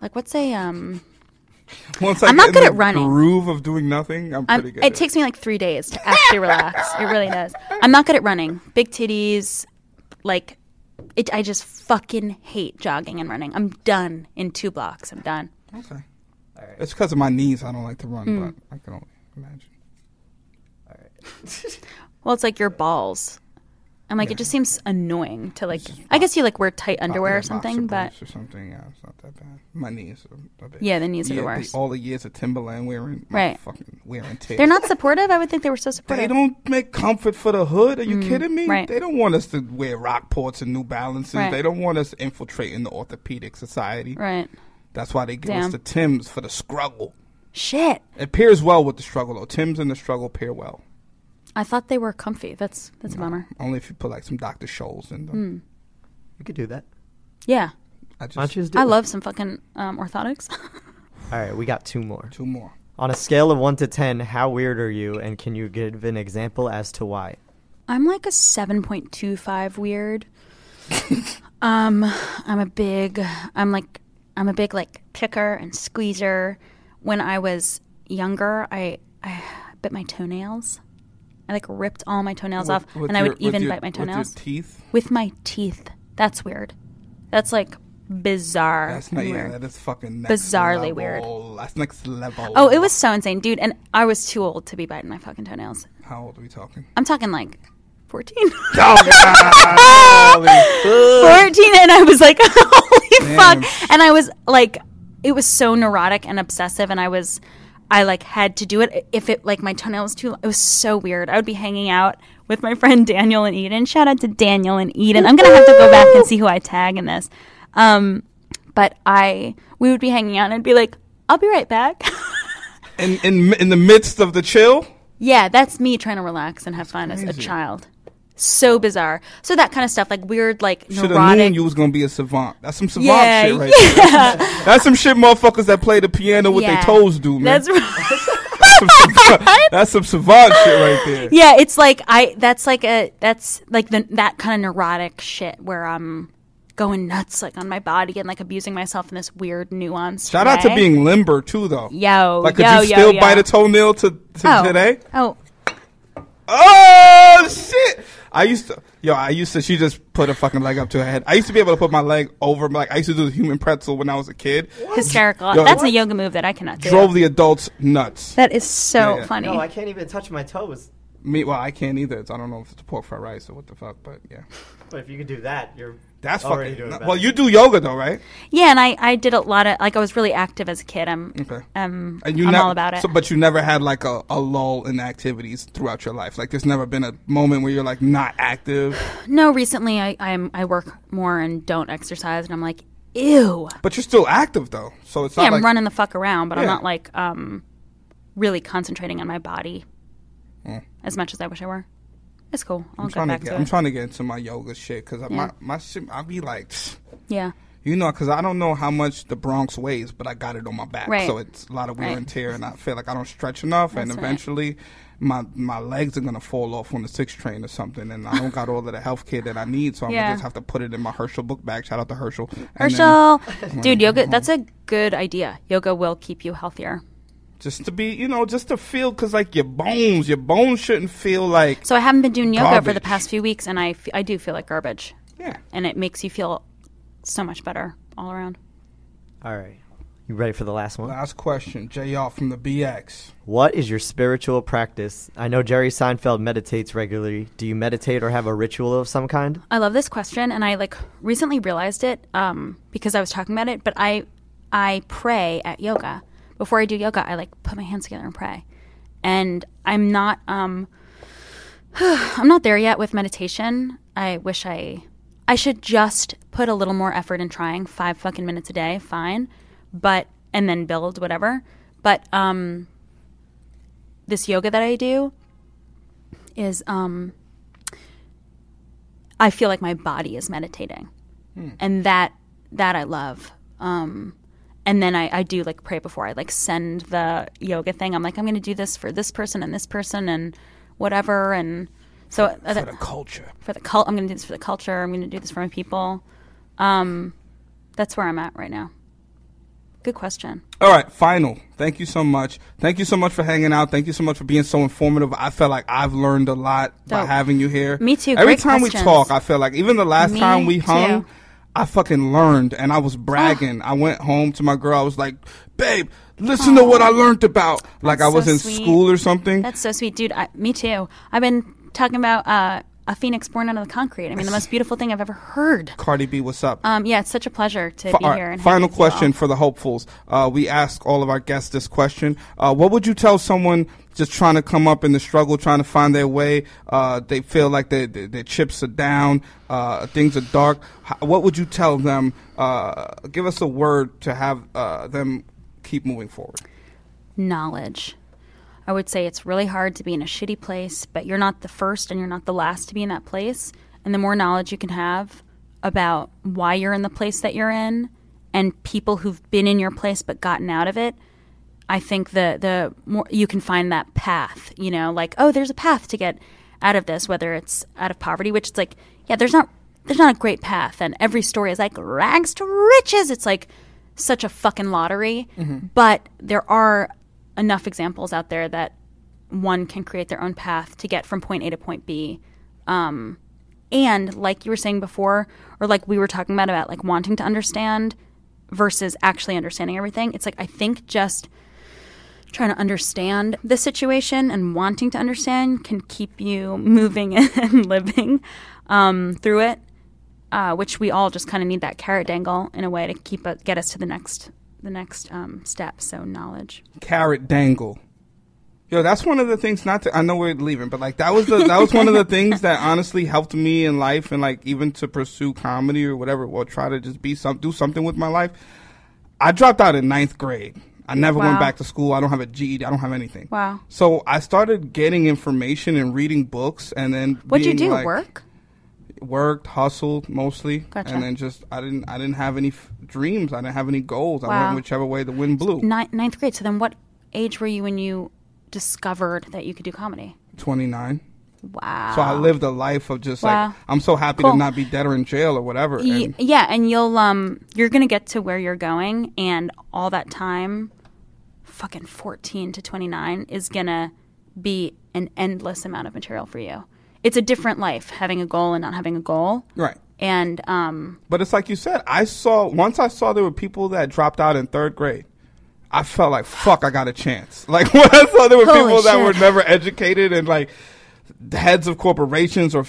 Like what's a I'm not good at running. Groove of doing nothing, I'm pretty good. It takes me like 3 days to actually relax. It really does. I'm not good at running. Big titties, like I just fucking hate jogging and running. I'm done in 2 blocks. I'm done. Okay. All right. It's because of my knees. I don't like to run, but I can only imagine. All right. Well, it's like your balls. I'm like, it just seems annoying to like. I guess you like wear tight underwear or something, but or something. Yeah, it's not that bad. My knees are bad. Yeah, the knees are the worst. All the years of Timberland wearing, fucking wearing tape. They're not supportive. I would think they were so supportive. They don't make comfort for the hood. Are you kidding me? Right. They don't want us to wear Rockports and New Balances. Right. They don't want us infiltrating the orthopedic society. Right. That's why they give us the Timbs for the struggle. Shit. It pairs well with the struggle though. Timbs and the struggle pair well. I thought they were comfy. That's a bummer. Only if you put like some Dr. Scholl's in them. You could do that. Yeah. I love some fucking orthotics. All right, we got 2 more. 2 more. On a scale of 1 to 10, how weird are you, and can you give an example as to why? I'm like a 7.25 weird. I'm a big like picker and squeezer. When I was younger, I bit my toenails. I like ripped all my toenails off, and I would even bite my toenails. With your teeth? With my teeth. That's weird. That's like bizarre. That's not weird. Yeah, that is fucking next bizarrely level. Weird. That's next level. Oh, it was so insane, dude. And I was too old to be biting my fucking toenails. How old are we talking? I'm talking like 14. Oh, God. 14, and I was like, holy fuck. And I was like, it was so neurotic and obsessive, and I like had to do it if it like my toenail was too long. It was so weird. I would be hanging out with my friend Daniel and Eden. Shout out to Daniel and Eden. I'm going to have to go back and see who I tag in this. But we would be hanging out and I'd be like, I'll be right back. in the midst of the chill? Yeah, that's me trying to relax and have fun as a child. So bizarre. So that kind of stuff, like weird, like neurotic. Should have known you was going to be a savant. That's some savant shit right there. That's some shit motherfuckers that play the piano with their toes do, man. That's right. That's some savant shit right there. Yeah, it's like that kind of neurotic shit where I'm going nuts like on my body and like abusing myself in this weird nuanced Shout way. Out to being limber too though. Yo. Like could you still bite a toenail to today? Oh. Oh shit. I used to, she just put a fucking leg up to her head. I used to be able to put my leg over, like, I used to do the human pretzel when I was a kid. What? Hysterical. Yo, that's a yoga move that I cannot do. Drove the adults nuts. That is so funny. No, I can't even touch my toes. Me, well, I can't either. It's, I don't know if it's pork fried rice or what the fuck, but yeah. But if you could do that, you're already doing better. Well, you do yoga though, right? Yeah, and I did a lot of, like, I was really active as a kid. I'm all about it. So, but you never had like a lull in activities throughout your life? Like there's never been a moment where you're like not active? No, recently I work more and don't exercise, and I'm like, ew. But you're still active though, so it's not like... I'm running the fuck around, but yeah. I'm not like really concentrating on my body. Yeah. As much as I wish I were. It's cool. I'll get back to it. I'm trying to get into my yoga shit because my shit, I'll be like... Pfft. Yeah. You know, because I don't know how much the Bronx weighs, but I got it on my back. Right. So it's a lot of wear and tear, and I feel like I don't stretch enough. That's and eventually my legs are going to fall off on the 6 train or something, and I don't got all of the health care that I need, so I'm going to just have to put it in my Herschel book bag. Shout out to Herschel. Herschel! Then, dude, yoga, that's a good idea. Yoga will keep you healthier. Just to be, you know, just to feel, because, like, your bones shouldn't feel like... So I haven't been doing yoga for the past few weeks, and I do feel like garbage. Yeah. And it makes you feel so much better all around. All right. You ready for the last one? Last question. JR from the BX. What is your spiritual practice? I know Jerry Seinfeld meditates regularly. Do you meditate or have a ritual of some kind? I love this question, and I, like, recently realized it because I was talking about it, but I pray at yoga. Before I do yoga, I, like, put my hands together and pray. And I'm not I'm not there yet with meditation. I wish I should just put a little more effort in trying 5 fucking minutes a day, fine. But and then build whatever. But this yoga that I do is I feel like my body is meditating. And that I love. And then I do, like, pray before I, like, send the yoga thing. I'm like, I'm going to do this for this person and whatever. And so for the culture. I'm going to do this for the culture. I'm going to do this for my people. That's where I'm at right now. Good question. All right, final. Thank you so much. Thank you so much for hanging out. Thank you so much for being so informative. I feel like I've learned a lot by having you here. Me too. Every time we talk, I feel like even the last time we hung – I fucking learned, and I was bragging. I went home to my girl. I was like, babe, listen to what I learned about. Like I was in school or something. That's so sweet. Dude, me too. I've been talking about a phoenix born out of the concrete. I mean, the most beautiful thing I've ever heard. Cardi B, what's up? Yeah, it's such a pleasure to be here. And final question for the hopefuls. We ask all of our guests this question. What would you tell someone just trying to come up in the struggle, trying to find their way? They feel like their chips are down, things are dark. What would you tell them? Give us a word to have them keep moving forward. Knowledge. I would say it's really hard to be in a shitty place, but you're not the first and you're not the last to be in that place. And the more knowledge you can have about why you're in the place that you're in and people who've been in your place but gotten out of it, I think the more you can find that path, you know, like, oh, there's a path to get out of this, whether it's out of poverty, which it's like, yeah, there's not a great path. And every story is like rags to riches. It's like such a fucking lottery. Mm-hmm. But there are enough examples out there that one can create their own path to get from point A to point B. And like you were saying before, or like we were talking about like wanting to understand versus actually understanding everything. It's like, I think just trying to understand the situation and wanting to understand can keep you moving and living through it, which we all just kind of need that carrot dangle in a way to get us to the next step, so knowledge. Carrot dangle. Yo, that's one of the things I know we're leaving, but like that was one of the things that honestly helped me in life and like even to pursue comedy or whatever, or try to just do something with my life. I dropped out in 9th grade. I never went back to school. I don't have a GED. I don't have anything. Wow. So I started getting information and reading books and then what'd you do? Like, worked, hustled mostly, and then just I didn't have any dreams. I didn't have any goals. Wow. I went whichever way the wind blew. Ninth grade. So then, what age were you when you discovered that you could do comedy? 29. Wow. So I lived a life of just like I'm so happy to not be dead or in jail or whatever. And and you'll you're gonna get to where you're going, and all that time, fucking 14 to 29 is gonna be an endless amount of material for you. It's a different life, having a goal and not having a goal. Right. And but it's like you said, once I saw there were people that dropped out in 3rd grade, I felt like, fuck, I got a chance. Like when I saw there were people that were never educated and like the heads of corporations or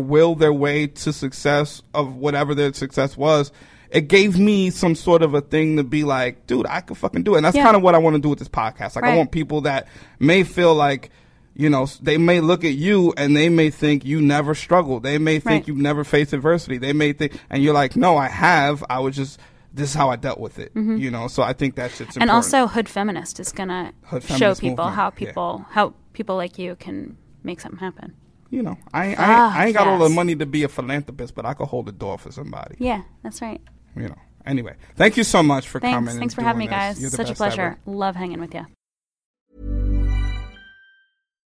will their way to success of whatever their success was, it gave me some sort of a thing to be like, dude, I could fucking do it. And that's kind of what I want to do with this podcast. Like, I want people that may feel like, you know, they may look at you and they may think you never struggle. They may think you never faced adversity. They may think, and you're like, no, I have. I was just, this is how I dealt with it. You know, so I think that shit's important. And also Hood Feminist is going to show people movement. How people like you can make something happen. You know, I ain't got all the money to be a philanthropist, but I could hold a door for somebody. Yeah, that's right. You know, anyway, thank you so much for coming. Thanks for having me, guys. You're such a pleasure. Love hanging with you.